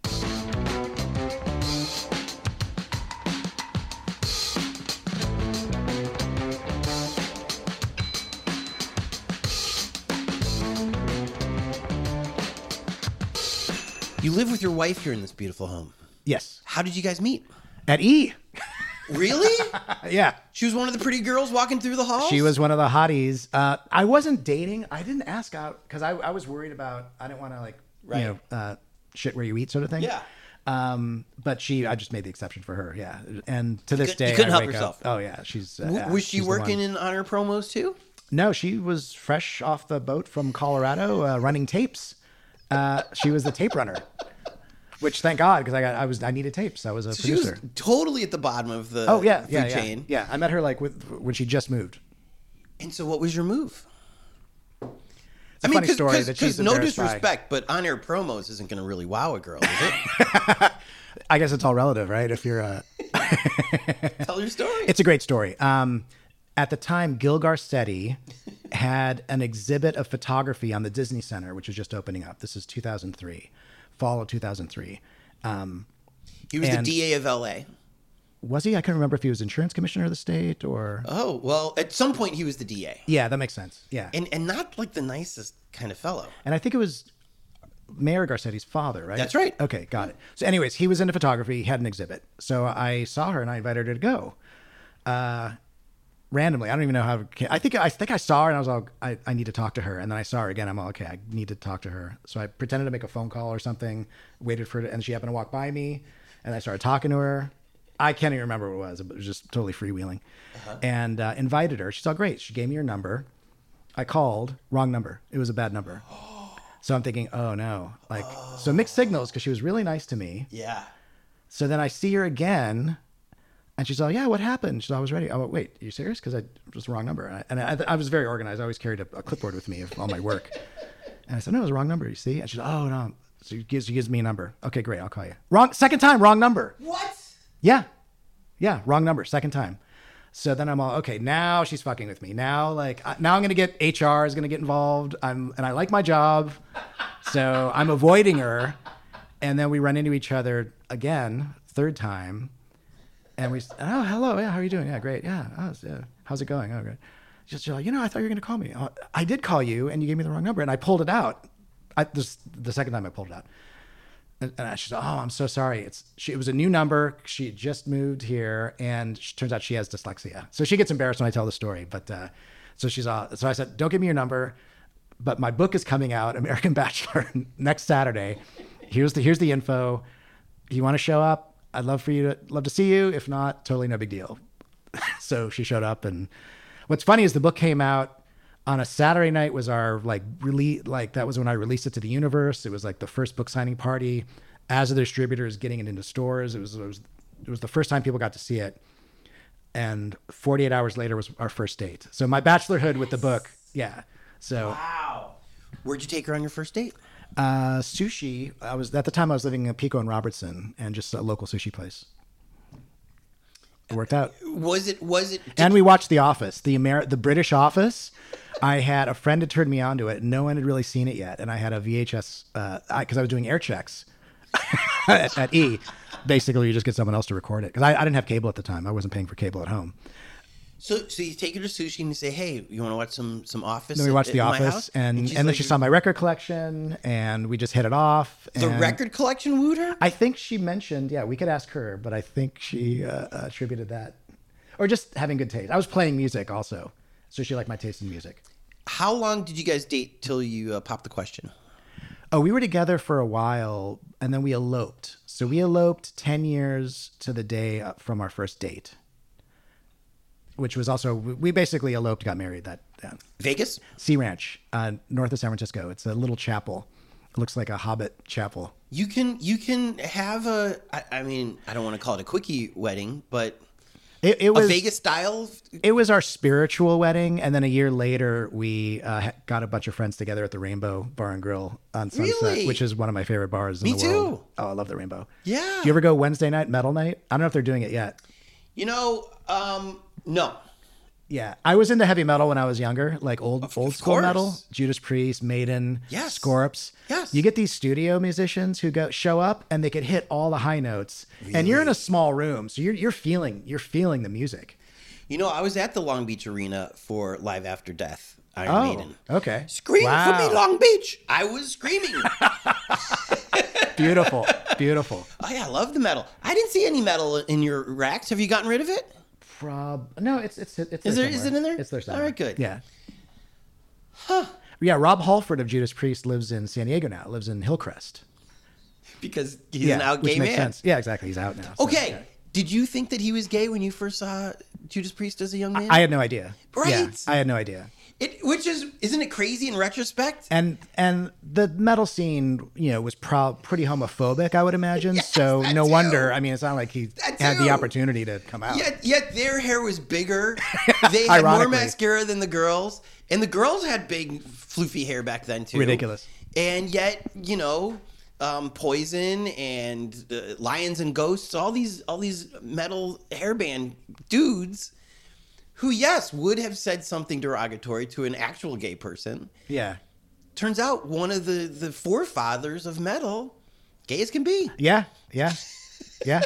You live with your wife here in this beautiful home. Yes. How did you guys meet? At E! Really? Yeah. She was one of the pretty girls walking through the halls? She was one of the hotties. Uh, I wasn't dating. I didn't ask out because I, I was worried about, I didn't want to like, right. you know, uh, shit where you eat sort of thing. Yeah. Um, but she, I just made the exception for her. Yeah. And to this you day, you couldn't I help herself. Up, oh yeah. She's, uh, w- was she she's working in on her promos too? No, she was fresh off the boat from Colorado, uh, running tapes. Uh, she was the tape runner, which thank God because I got I was I needed tapes. I was a so producer. She was totally at the bottom of the oh yeah food yeah, yeah. chain. Yeah, I met her like with, when she just moved. And so, what was your move? It's a I funny mean, cause, story cause, that she's no disrespect, by. But on-air promos isn't going to really wow a girl, is it? I guess it's all relative, right? If you're a tell your story. It's a great story. Um, at the time, Gil Garcetti had an exhibit of photography on the Disney Center, which was just opening up. This is two thousand three, fall of two thousand three. Um, he was the D A of L A. Was he? I can't remember if he was insurance commissioner of the state or... Oh, well, at some point he was the D A. Yeah, that makes sense. Yeah. And and not like the nicest kind of fellow. And I think it was Mayor Garcetti's father, right? That's right. Okay, got it. So anyways, he was into photography. He had an exhibit. So I saw her and I invited her to go. Uh... Randomly, I don't even know how. I think I think I saw her, and I was like, I, I need to talk to her. And then I saw her again. I'm all, okay, I need to talk to her. So I pretended to make a phone call or something. Waited for her, to, and she happened to walk by me, and I started talking to her. I can't even remember what it was, but it was just totally freewheeling. Uh-huh. And uh, invited her. She's all great. She gave me her number. I called, wrong number. It was a bad number. So I'm thinking, oh no, like oh. So mixed signals because she was really nice to me. Yeah. So then I see her again. And she's like, yeah, what happened? She's like, I was ready. I went, wait, are you serious? Because I was the wrong number. And, I, and I, I was very organized. I always carried a, a clipboard with me of all my work. And I said, no, it was the wrong number, you see? And she's like, oh, no. So she gives, she gives me a number. Okay, great. I'll call you. Wrong. Second time, wrong number. What? Yeah. Yeah, wrong number. Second time. So then I'm all, okay, now she's fucking with me. Now, like, I, now I'm going to get H R is going to get involved. I'm And I like my job. So I'm avoiding her. And then we run into each other again, third time. And we, oh, hello, yeah, how are you doing? Yeah, great, yeah, oh, yeah. How's it going? Oh, great. She's like, you know, I thought you were going to call me. Oh, I did call you, and you gave me the wrong number, and I pulled it out. I, this, the second time I pulled it out. And, and she's like, oh, I'm so sorry. It's she, It was a new number. She had just moved here, and she, turns out she has dyslexia. So she gets embarrassed when I tell the story. But uh, so she's uh, so I said, don't give me your number, but my book is coming out, American Bachelor, next Saturday. Here's the Here's the info. You want to show up? I'd love for you to love to see you. If not, totally no big deal. So she showed up, and what's funny is the book came out on a Saturday night. Was our like really like that was when I released it to the universe. It was like the first book signing party as a distributor is getting it into stores. It was, it was it was the first time people got to see it, and forty-eight hours later was our first date. So my bachelorhood yes. with the book, yeah. So wow, where'd you take her on your first date? Uh, sushi. I was at the time I was living in Pico and Robertson, and just a local sushi place. It worked out. Was it? Was it? And we watched The Office, the Ameri- the British Office. I had a friend had turned me onto it. No one had really seen it yet, and I had a V H S because uh, I, I was doing air checks at, at E. Basically, you just get someone else to record it because I, I didn't have cable at the time. I wasn't paying for cable at home. So, so you take her to sushi and you say, "Hey, you want to watch some some Office?" Then we watched at, The at Office, and and, and like, then she saw my record collection, and we just hit it off. The and record collection wooed her? I think she mentioned, yeah, we could ask her, but I think she uh, attributed that, or just having good taste. I was playing music also, so she liked my taste in music. How long did you guys date till you uh, popped the question? Oh, we were together for a while, and then we eloped. So we eloped ten years to the day from our first date. Which was also, we basically eloped, got married that. Uh, Vegas? Sea Ranch, uh, north of San Francisco. It's a little chapel. It looks like a Hobbit chapel. You can you can have a, I, I mean, I don't want to call it a quickie wedding, but it, it was a Vegas style. It was our spiritual wedding, and then a year later, we uh, got a bunch of friends together at the Rainbow Bar and Grill on Sunset, really? Which is one of my favorite bars in Me the too. World. Oh, I love the Rainbow. Yeah. Do you ever go Wednesday night, metal night? I don't know if they're doing it yet. You know, um, no. Yeah, I was into heavy metal when I was younger, like old of, old of school course. Metal, Judas Priest, Maiden, yes. Scorps. Yes. You get these studio musicians who go show up and they could hit all the high notes. Really? And you're in a small room, so you're you're feeling you're feeling the music. You know, I was at the Long Beach Arena for Live After Death, Iron oh, Maiden. Okay. Scream wow. for me, Long Beach. I was screaming. Beautiful. Beautiful. Oh yeah, I love the metal. I didn't see any metal in your racks. Have you gotten rid of it? Rob, no, it's it's it's is there, there is it in there? It's there somewhere. All right, good. Yeah, huh? Yeah, Rob Halford of Judas Priest lives in San Diego now. Lives in Hillcrest because he's yeah, an out gay man. Sense. Yeah, exactly. He's out now. So, okay. Yeah. Did you think that he was gay when you first saw Judas Priest as a young man? I, I had no idea. Right? Yeah, I had no idea. It, which is isn't it crazy in retrospect? And and the metal scene, you know, was pro- pretty homophobic, I would imagine. Yes, so no too. Wonder. I mean, it's not like he that had too. The opportunity to come out. Yet, yet their hair was bigger. They had more mascara than the girls, and the girls had big, floofy hair back then too. Ridiculous. And yet, you know, um, Poison and uh, Lions and Ghosts, all these all these metal hairband dudes. Who, yes, would have said something derogatory to an actual gay person. Yeah. Turns out one of the, the forefathers of metal, gay as can be. Yeah, yeah, yeah.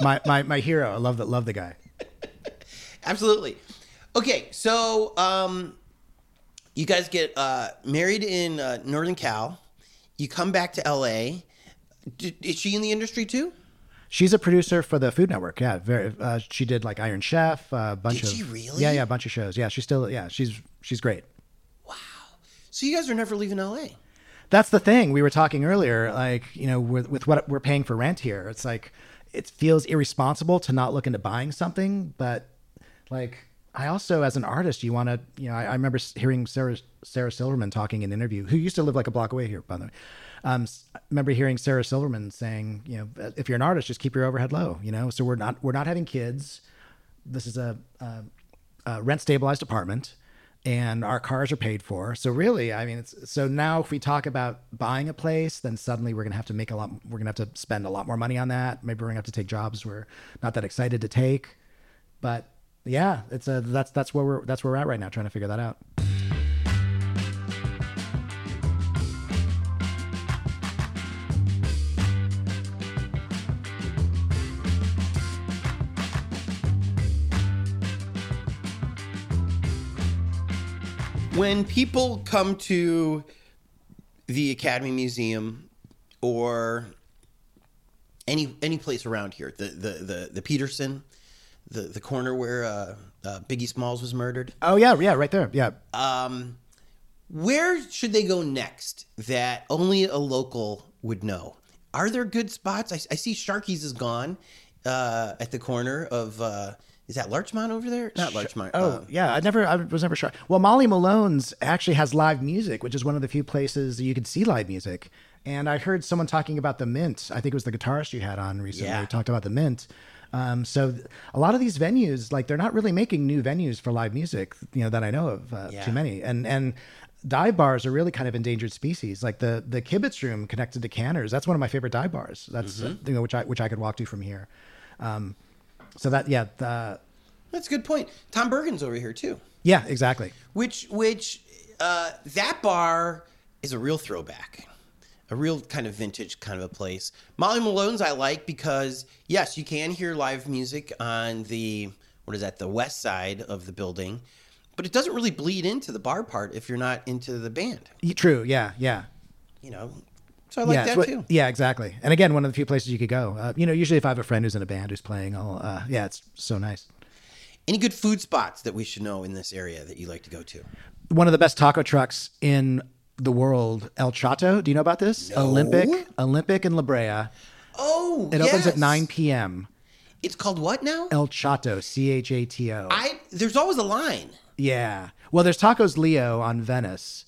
my, my my hero. I love the, love the guy. Absolutely. Okay, so um, you guys get uh, married in uh, Northern Cal. You come back to L A. D- is she in the industry too? She's a producer for the Food Network. Yeah, very. Uh, she did like Iron Chef, a uh, bunch of. Did she really? Yeah, yeah, a bunch of shows. Yeah, she's still. Yeah, she's she's great. Wow. So you guys are never leaving L A. That's the thing we were talking earlier. Like, you know, with with what we're paying for rent here, it's like it feels irresponsible to not look into buying something. But like, I also, as an artist, you want to. You know, I, I remember hearing Sarah Sarah Silverman talking in an interview, who used to live like a block away here, by the way. Um, I remember hearing Sarah Silverman saying, you know, if you're an artist, just keep your overhead low, you know? So we're not, we're not having kids. This is a, a, a rent stabilized apartment and our cars are paid for. So really, I mean, it's, so now if we talk about buying a place, then suddenly we're going to have to make a lot, we're going to have to spend a lot more money on that. Maybe we're gonna have to take jobs we're not that excited to take, but yeah, it's a, that's, that's where we're, that's where we're at right now, trying to figure that out. When people come to the Academy Museum or any any place around here, the the the, the Peterson, the, the corner where uh, uh, Biggie Smalls was murdered. Oh yeah, yeah, right there, yeah. Um, where should they go next that only a local would know? Are there good spots? I, I see Sharky's is gone uh, at the corner of. Uh, Is that Larchmont over there? Not Larchmont. Oh, um, yeah. I never. I was never sure. Well, Molly Malone's actually has live music, which is one of the few places that you can see live music. And I heard someone talking about the Mint. I think it was the guitarist you had on recently. Yeah. Talked about the Mint. Um, so a lot of these venues, like they're not really making new venues for live music, you know, that I know of uh, yeah. too many. And and dive bars are really kind of endangered species. Like the the Kibitz Room connected to Canners. That's one of my favorite dive bars. That's mm-hmm. you know which I which I could walk to from here. Um, So that, yeah. The... That's a good point. Tom Bergen's over here, too. Yeah, exactly. Which, which uh, that bar is a real throwback, a real kind of vintage kind of a place. Molly Malone's I like because, yes, you can hear live music on the, what is that, the west side of the building, but it doesn't really bleed into the bar part if you're not into the band. True, yeah, yeah. You know? So I like yeah, that, what, too. Yeah, exactly. And again, one of the few places you could go. Uh, you know, usually if I have a friend who's in a band who's playing, I'll, uh, yeah, it's so nice. Any good food spots that we should know in this area that you like to go to? One of the best taco trucks in the world, El Chato. Do you know about this? No. Olympic, Olympic in La Brea. Oh, It yes. opens at nine p.m. It's called what now? El Chato, C H A T O. I, there's always a line. Yeah. Well, there's Tacos Leo on Venice,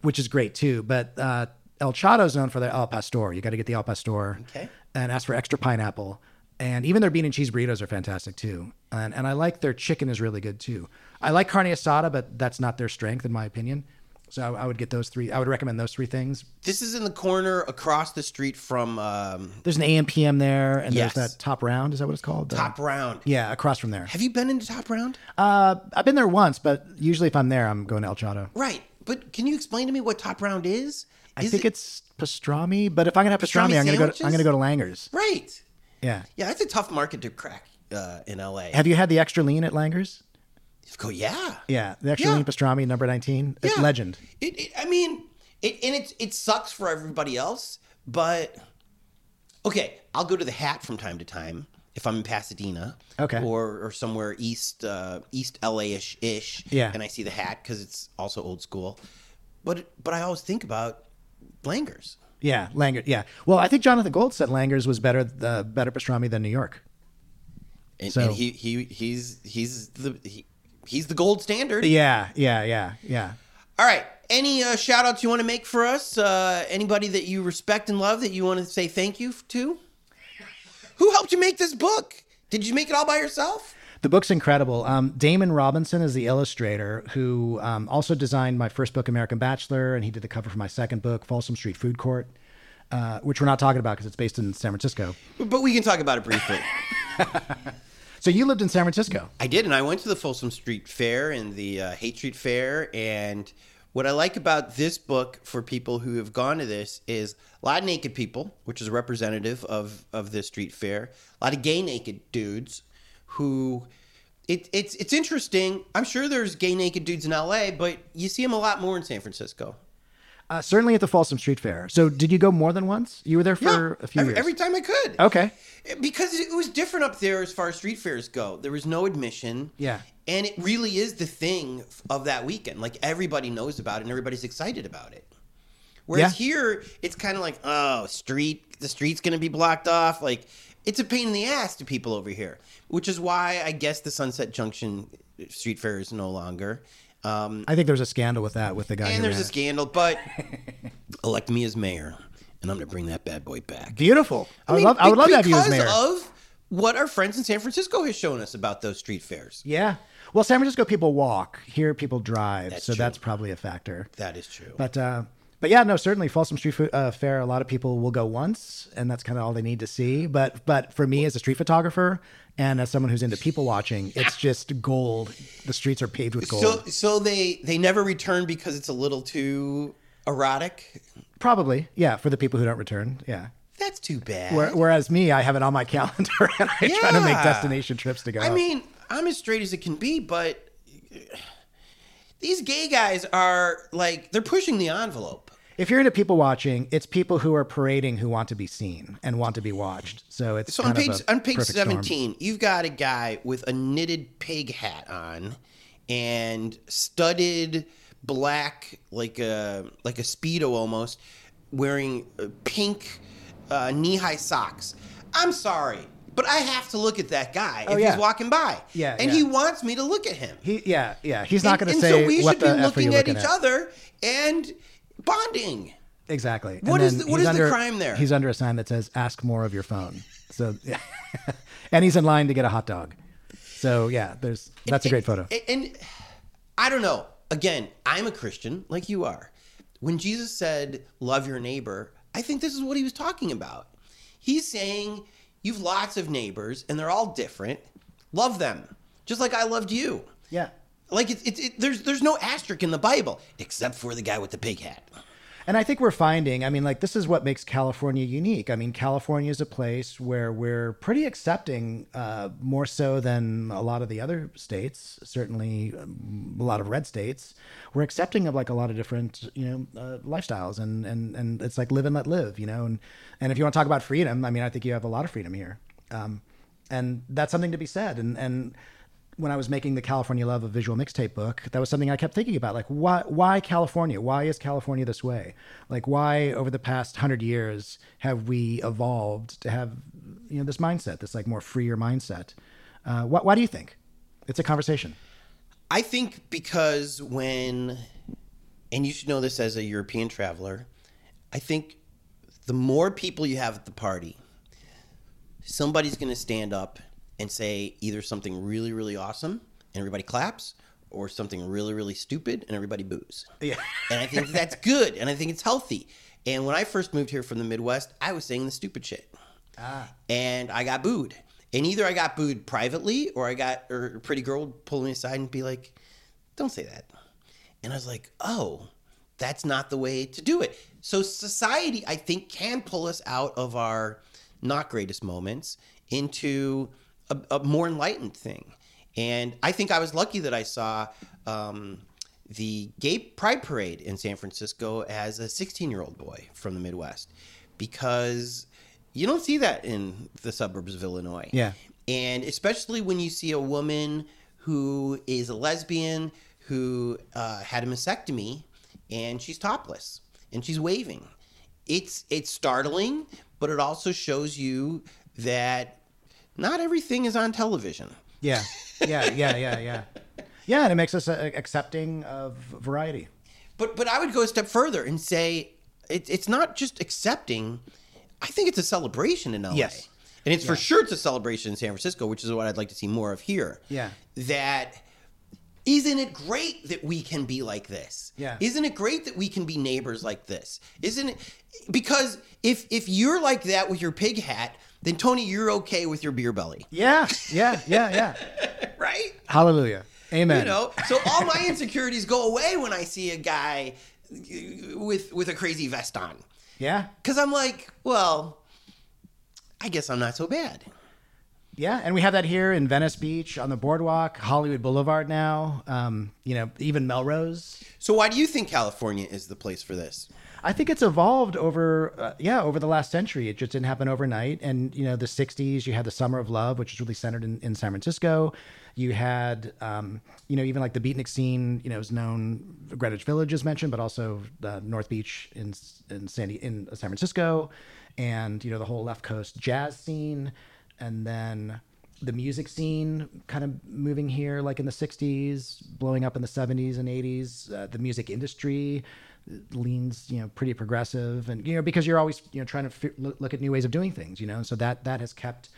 which is great, too. But... uh El Chado's known for the al pastor. You got to get the al pastor. Okay. And ask for extra pineapple. And even their bean and cheese burritos are fantastic too. And and I like their chicken is really good too. I like carne asada, but that's not their strength in my opinion. So I, I would get those three. I would recommend those three things. This is in the corner across the street from... Um, there's an A M P M there, and yes. there's that Top Round. Is that what it's called? The, Top Round. Yeah, across from there. Have you been into Top Round? Uh, I've been there once, but usually if I'm there, I'm going to El Chado. Right. But can you explain to me what Top Round is? I is think it... it's pastrami, but if I'm going to have pastrami, pastrami I'm going to go to I'm going to go to Langer's. Right. Yeah. Yeah, that's a tough market to crack uh, in L A. Have you had the extra lean at Langer's? Go, yeah. Yeah. The extra yeah. lean pastrami, number nineteen. It's yeah. legend. It, it, I mean, it and it, it sucks for everybody else, but okay, I'll go to the Hat from time to time if I'm in Pasadena. Okay. Or or somewhere east uh, east L A-ish-ish. Yeah. And I see the Hat because it's also old school. But but I always think about Langer's. Yeah, Langer's. Yeah. Well, I think Jonathan Gold said Langer's was better uh, better pastrami than New York. And, so. and he he he's he's the he, He's the gold standard. Yeah, yeah, yeah, yeah. All right. Any uh, shout-outs you want to make for us? Uh, anybody that you respect and love that you want to say thank you to? Who helped you make this book? Did you make it all by yourself? The book's incredible. Um, Damon Robinson is the illustrator who um, also designed my first book, American Bachelor, and he did the cover for my second book, Folsom Street Food Court, uh, which we're not talking about because it's based in San Francisco. But we can talk about it briefly. So you lived in San Francisco. I did, and I went to the Folsom Street Fair and the uh, Haight Street Fair. And what I like about this book for people who have gone to this is a lot of naked people, which is representative of, of this street fair. A lot of gay naked dudes who it, it's it's interesting. I'm sure there's gay naked dudes in L A, but you see them a lot more in San Francisco. Uh, certainly at the Folsom Street Fair. So did you go more than once? You were there for yeah, a few every, years. Every time I could. Okay. Because it was different up there as far as street fairs go. There was no admission. Yeah. And it really is the thing of that weekend. Like everybody knows about it and everybody's excited about it. Whereas yeah. here, it's kind of like, oh, street, the street's going to be blocked off. Like it's a pain in the ass to people over here, which is why I guess the Sunset Junction Street Fair is no longer. Um, I think there was a scandal with that, with the guy. And there's a it. scandal, but elect me as mayor, and I'm going to bring that bad boy back. Beautiful. I, I mean, would love, I would love to have you as mayor. Because of what our friends in San Francisco has shown us about those street fairs. Yeah. Well, San Francisco people walk. Here people drive. That's so true. That's probably a factor. That is true. But uh, but yeah, no, certainly Folsom Street uh, Fair, a lot of people will go once, and that's kind of all they need to see. But but for me as a street photographer, and as someone who's into people watching, it's just gold. The streets are paved with gold. So, so they, they never return because it's a little too erotic? Probably, yeah, for the people who don't return, yeah. That's too bad. Where, whereas me, I have it on my calendar, and I yeah. try to make destination trips to go. I mean, I'm as straight as it can be, but these gay guys are, like, they're pushing the envelope. If you're into people watching, it's people who are parading who want to be seen and want to be watched. So it's so kind on page, of a on page seventeen, storm. You've got a guy with a knitted pig hat on and studded black, like a like a Speedo almost, wearing pink uh, knee-high socks. I'm sorry, but I have to look at that guy oh, if yeah. he's walking by. Yeah, and yeah. he wants me to look at him. He yeah yeah. He's not going to say what the F are you looking at. And so we should be looking at each at? other and. Bonding. Exactly. What is the, what is under, the crime there? He's under a sign that says, ask more of your phone. So, yeah. And he's in line to get a hot dog. So yeah, there's, that's and, a great photo. And, and I don't know, again, I'm a Christian like you are. When Jesus said, love your neighbor, I think this is what he was talking about. He's saying you've lots of neighbors and they're all different. Love them. Just like I loved you. Yeah. Like it's it, it, there's there's no asterisk in the Bible except for the guy with the pig hat. And I think we're finding, I mean, like this is what makes California unique. I mean, California is a place where we're pretty accepting, uh, more so than a lot of the other states. Certainly, um, a lot of red states. We're accepting of like a lot of different, you know, uh, lifestyles, and and and it's like live and let live, you know. And and if you want to talk about freedom, I mean, I think you have a lot of freedom here, um, and that's something to be said. And and. When I was making the California Love, a visual mixtape book, that was something I kept thinking about. Like, why why California? Why is California this way? Like, why over the past hundred years have we evolved to have, you know, this mindset, this like more freer mindset? Uh, wh- why do you think? It's a conversation. I think because when, and you should know this as a European traveler, I think the more people you have at the party, somebody's going to stand up and say either something really, really awesome and everybody claps, or something really, really stupid and everybody boos. Yeah. And I think that's good, and I think it's healthy. And when I first moved here from the Midwest, I was saying the stupid shit. Ah. And I got booed. And either I got booed privately, or I got or a pretty girl would pull me aside and be like, don't say that. And I was like, oh, that's not the way to do it. So society, I think, can pull us out of our not greatest moments into a, a more enlightened thing. And I think I was lucky that I saw um, the Gay Pride Parade in San Francisco as a sixteen-year-old boy from the Midwest, because you don't see that in the suburbs of Illinois. Yeah. And especially when you see a woman who is a lesbian who uh, had a mastectomy and she's topless and she's waving. It's it's startling, but it also shows you that not everything is on television. Yeah, yeah, yeah, yeah, yeah. Yeah, and it makes us uh, accepting of variety. But but I would go a step further and say it, it's not just accepting. I think it's a celebration in L A. Yes. And it's yeah. for sure it's a celebration in San Francisco, which is what I'd like to see more of here. Yeah. That isn't it great that we can be like this? Yeah. Isn't it great that we can be neighbors like this? Isn't it? Because if if you're like that with your pig hat, then Tony, you're okay with your beer belly. Yeah, yeah, yeah, yeah. Right? Hallelujah. Amen. You know, so all my insecurities go away when I see a guy with with a crazy vest on. Yeah. Because I'm like, well, I guess I'm not so bad. Yeah, and we have that here in Venice Beach, on the boardwalk, Hollywood Boulevard now, um, you know, even Melrose. So why do you think California is the place for this? I think it's evolved over, uh, yeah, over the last century. It just didn't happen overnight. And, you know, the sixties, you had the Summer of Love, which is really centered in, in San Francisco. You had, um, you know, even like the beatnik scene, you know, is known, Greenwich Village is mentioned, but also uh, North Beach in in San, in San Francisco, and, you know, the whole left coast jazz scene. And then the music scene kind of moving here, like in the sixties, blowing up in the seventies and eighties, uh, the music industry leans, you know, pretty progressive, and, you know, because you're always, you know, trying to f- look at new ways of doing things, you know, so that, that has kept,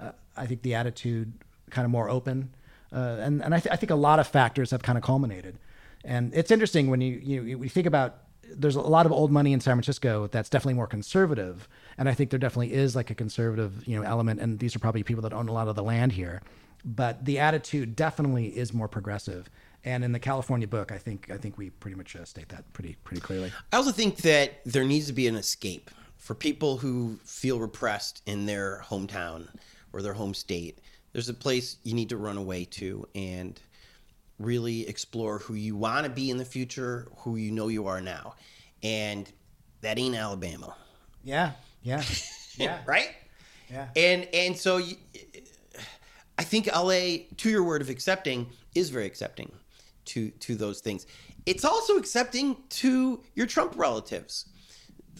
uh, I think, the attitude kind of more open. Uh, and, and I, th- I think a lot of factors have kind of culminated. And it's interesting when you, you, you think about, there's a lot of old money in San Francisco that's definitely more conservative. And I think there definitely is like a conservative, you know, element. And these are probably people that own a lot of the land here, but the attitude definitely is more progressive. And in the California book, I think I think we pretty much uh, state that pretty pretty clearly. I also think that there needs to be an escape for people who feel repressed in their hometown or their home state. There's a place you need to run away to and really explore who you want to be in the future, who you know you are now. And that ain't Alabama. Yeah, yeah, yeah. Right? Yeah. And, and so you, I think L A, to your word of accepting, is very accepting to to those things. It's also accepting to your Trump relatives.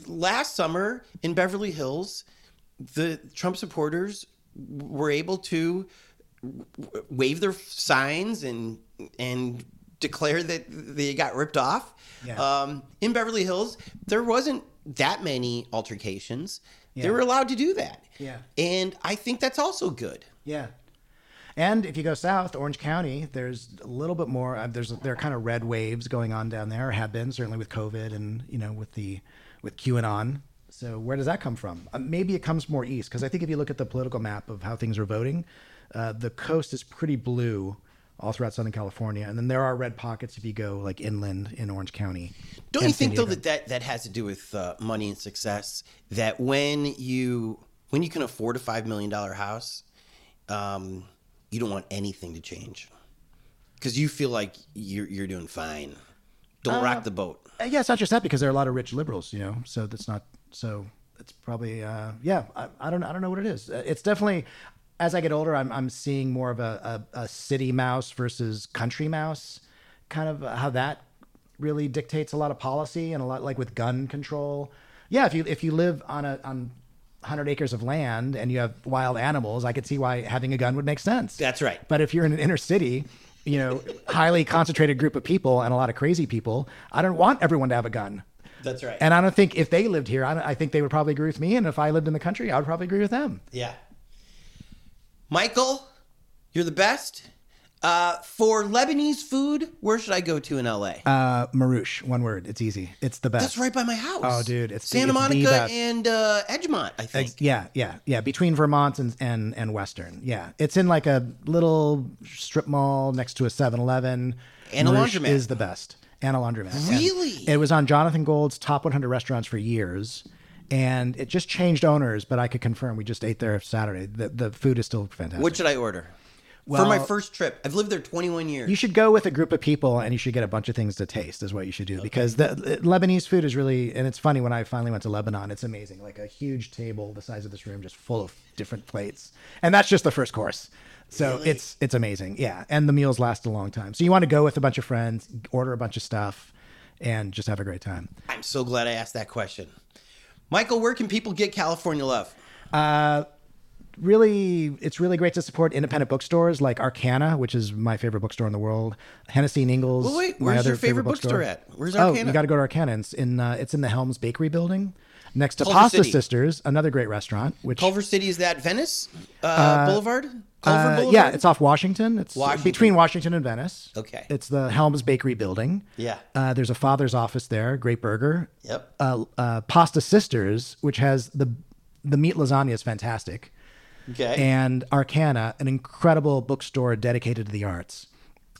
Last summer in Beverly Hills, the Trump supporters were able to wave their signs and and declare that they got ripped off. Yeah. Um, in Beverly Hills, there wasn't that many altercations. Yeah. They were allowed to do that. Yeah. And I think that's also good. Yeah. And if you go south, Orange County, there's a little bit more. Uh, there's there are kind of red waves going on down there, or have been, certainly with COVID and, you know, with the with QAnon. So where does that come from? Uh, maybe it comes more east, because I think if you look at the political map of how things are voting, uh, the coast is pretty blue all throughout Southern California, and then there are red pockets if you go like inland in Orange County. Don't you think though that that, that has to do with uh, money and success? That when you when you can afford a five million dollar house, um, you don't want anything to change because you feel like you're you're doing fine. Don't uh, rock the boat. Yeah, it's not just that, because there are a lot of rich liberals, you know. So that's not so. It's probably uh, yeah. I, I don't I don't know what it is. It's definitely, as I get older, I'm I'm seeing more of a a, a city mouse versus country mouse, kind of how that really dictates a lot of policy, and a lot like with gun control. Yeah, if you if you live on a on one hundred acres of land and you have wild animals, I could see why having a gun would make sense. That's right. But if you're in an inner city, you know, highly concentrated group of people and a lot of crazy people, I don't want everyone to have a gun. That's right. And I don't think if they lived here, I, don't, I think they would probably agree with me. And if I lived in the country, I would probably agree with them. Yeah. Michael, you're the best. Uh, for Lebanese food, where should I go to in L A? Uh, Marouche, one word. It's easy. It's the best. That's right by my house. Oh, dude, it's Santa the, it's Monica the best. and uh, Edgemont, I think. Uh, yeah, yeah, yeah. Between Vermont and, and and Western. Yeah, it's in like a little strip mall next to a seven eleven. And a laundromat is the best. And a laundromat. Really? And it was on Jonathan Gold's top one hundred restaurants for years, and it just changed owners. But I could confirm we just ate there Saturday. The the food is still fantastic. What should I order? Well, for my first trip, I've lived there twenty-one years. You should go with a group of people, and you should get a bunch of things to taste is what you should do. Okay. Because the, the Lebanese food is really, and it's funny, when I finally went to Lebanon, it's amazing. Like a huge table the size of this room, just full of different plates. And that's just the first course. So really? it's it's amazing. Yeah. And the meals last a long time. So you want to go with a bunch of friends, order a bunch of stuff, and just have a great time. I'm so glad I asked that question. Michael, where can people get California Love? Uh... Really, it's really great to support independent bookstores like Arcana, which is my favorite bookstore in the world. Hennessy and Ingalls. Well, wait, where's your favorite, favorite bookstore at? Where's Arcana? Oh, you got to go to Arcana. It's in uh, it's in the Helms Bakery building, next to Culver Pasta City. Sisters, another great restaurant. Which Culver City is that Venice uh, uh, Boulevard? Culver uh, Boulevard. Yeah, it's off Washington. It's Washington. Between Washington and Venice. Okay. It's the Helms Bakery building. Yeah. Uh, there's a father's office there. Great burger. Yep. Uh, uh, Pasta Sisters, which has the the meat lasagna is fantastic. Okay. And Arcana, an incredible bookstore dedicated to the arts.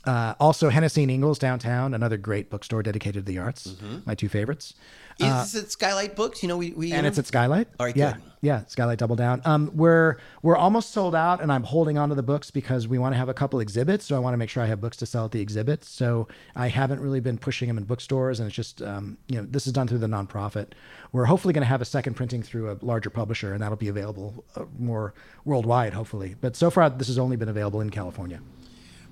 Uh, also, Hennessy and Ingalls downtown, another great bookstore dedicated to the arts. Mm-hmm. My two favorites. Is uh, this at Skylight Books? You know, we, we and it's at Skylight. All right, yeah, good. Yeah, Skylight Double Down. Um, we're we're almost sold out, and I'm holding on to the books because we want to have a couple exhibits. So I want to make sure I have books to sell at the exhibits. So I haven't really been pushing them in bookstores, and it's just um, you know, this is done through the nonprofit. We're hopefully going to have a second printing through a larger publisher, and that'll be available more worldwide, hopefully. But so far, this has only been available in California.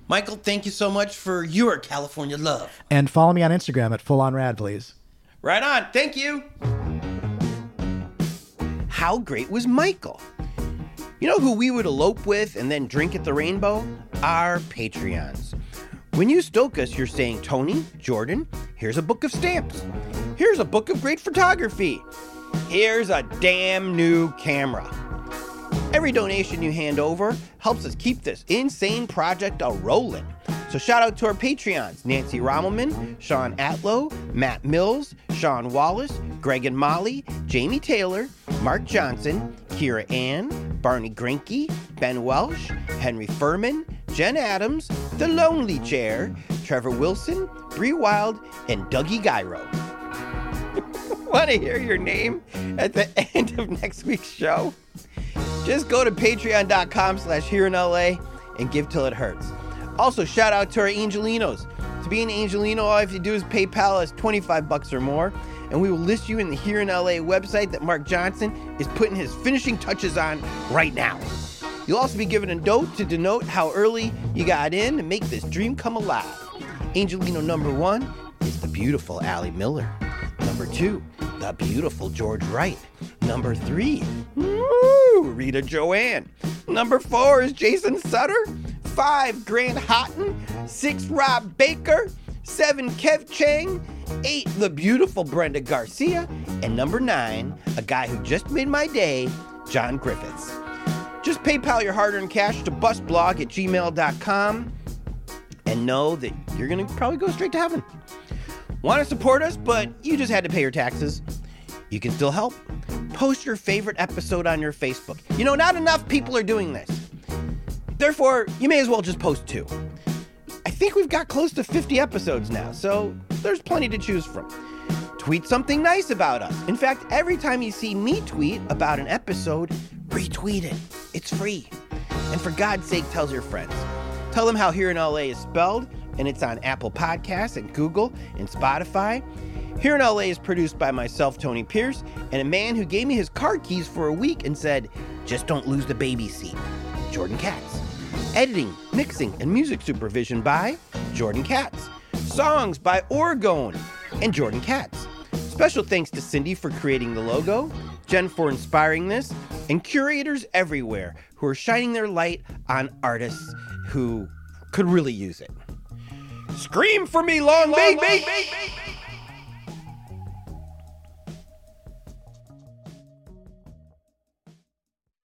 Michael, thank you so much for your California Love. And follow me on Instagram at Full On Rad, please. Right on. Thank you. How great was Michael? You know who we would elope with and then drink at the Rainbow? Our Patreons. When you stoke us, you're saying, Tony, Jordan, here's a book of stamps. Here's a book of great photography. Here's a damn new camera. Every donation you hand over helps us keep this insane project a-rolling. So shout out to our Patreons, Nancy Rommelman, Sean Atlow, Matt Mills, Sean Wallace, Greg and Molly, Jamie Taylor, Mark Johnson, Kira Ann, Barney Grinke, Ben Welsh, Henry Furman, Jen Adams, The Lonely Chair, Trevor Wilson, Bree Wild, and Dougie Gyro. Want to hear your name at the end of next week's show? Just go to patreon.com slash here in LA and give till it hurts. Also, shout out to our Angelinos. To be an Angelino, all you have to do is PayPal us twenty-five bucks or more, and we will list you in the Here in L A website that Mark Johnson is putting his finishing touches on right now. You'll also be given a note to denote how early you got in and make this dream come alive. Angelino number one is the beautiful Allie Miller. Number two, the beautiful George Wright. Number three, woo, Rita Joanne. Number four is Jason Sutter. Five, Grant Houghton. Six, Rob Baker. Seven, Kev Chang. Eight, the beautiful Brenda Garcia. And number nine, a guy who just made my day, John Griffiths. Just PayPal your hard-earned cash to busblog at gmail dot com and know that you're going to probably go straight to heaven. Want to support us, but you just had to pay your taxes? You can still help. Post your favorite episode on your Facebook. You know, not enough people are doing this. Therefore, you may as well just post two. I think we've got close to fifty episodes now, so there's plenty to choose from. Tweet something nice about us. In fact, every time you see me tweet about an episode, retweet it. It's free. And for God's sake, tell your friends. Tell them how Here in L A is spelled, and it's on Apple Podcasts and Google and Spotify. Here in L A is produced by myself, Tony Pierce, and a man who gave me his car keys for a week and said, just don't lose the baby seat, Jordan Katz. Editing, mixing, and music supervision by Jordan Katz. Songs by Orgone and Jordan Katz. Special thanks to Cindy for creating the logo, Jen for inspiring this, and curators everywhere who are shining their light on artists who could really use it. Scream for me, Long Beach!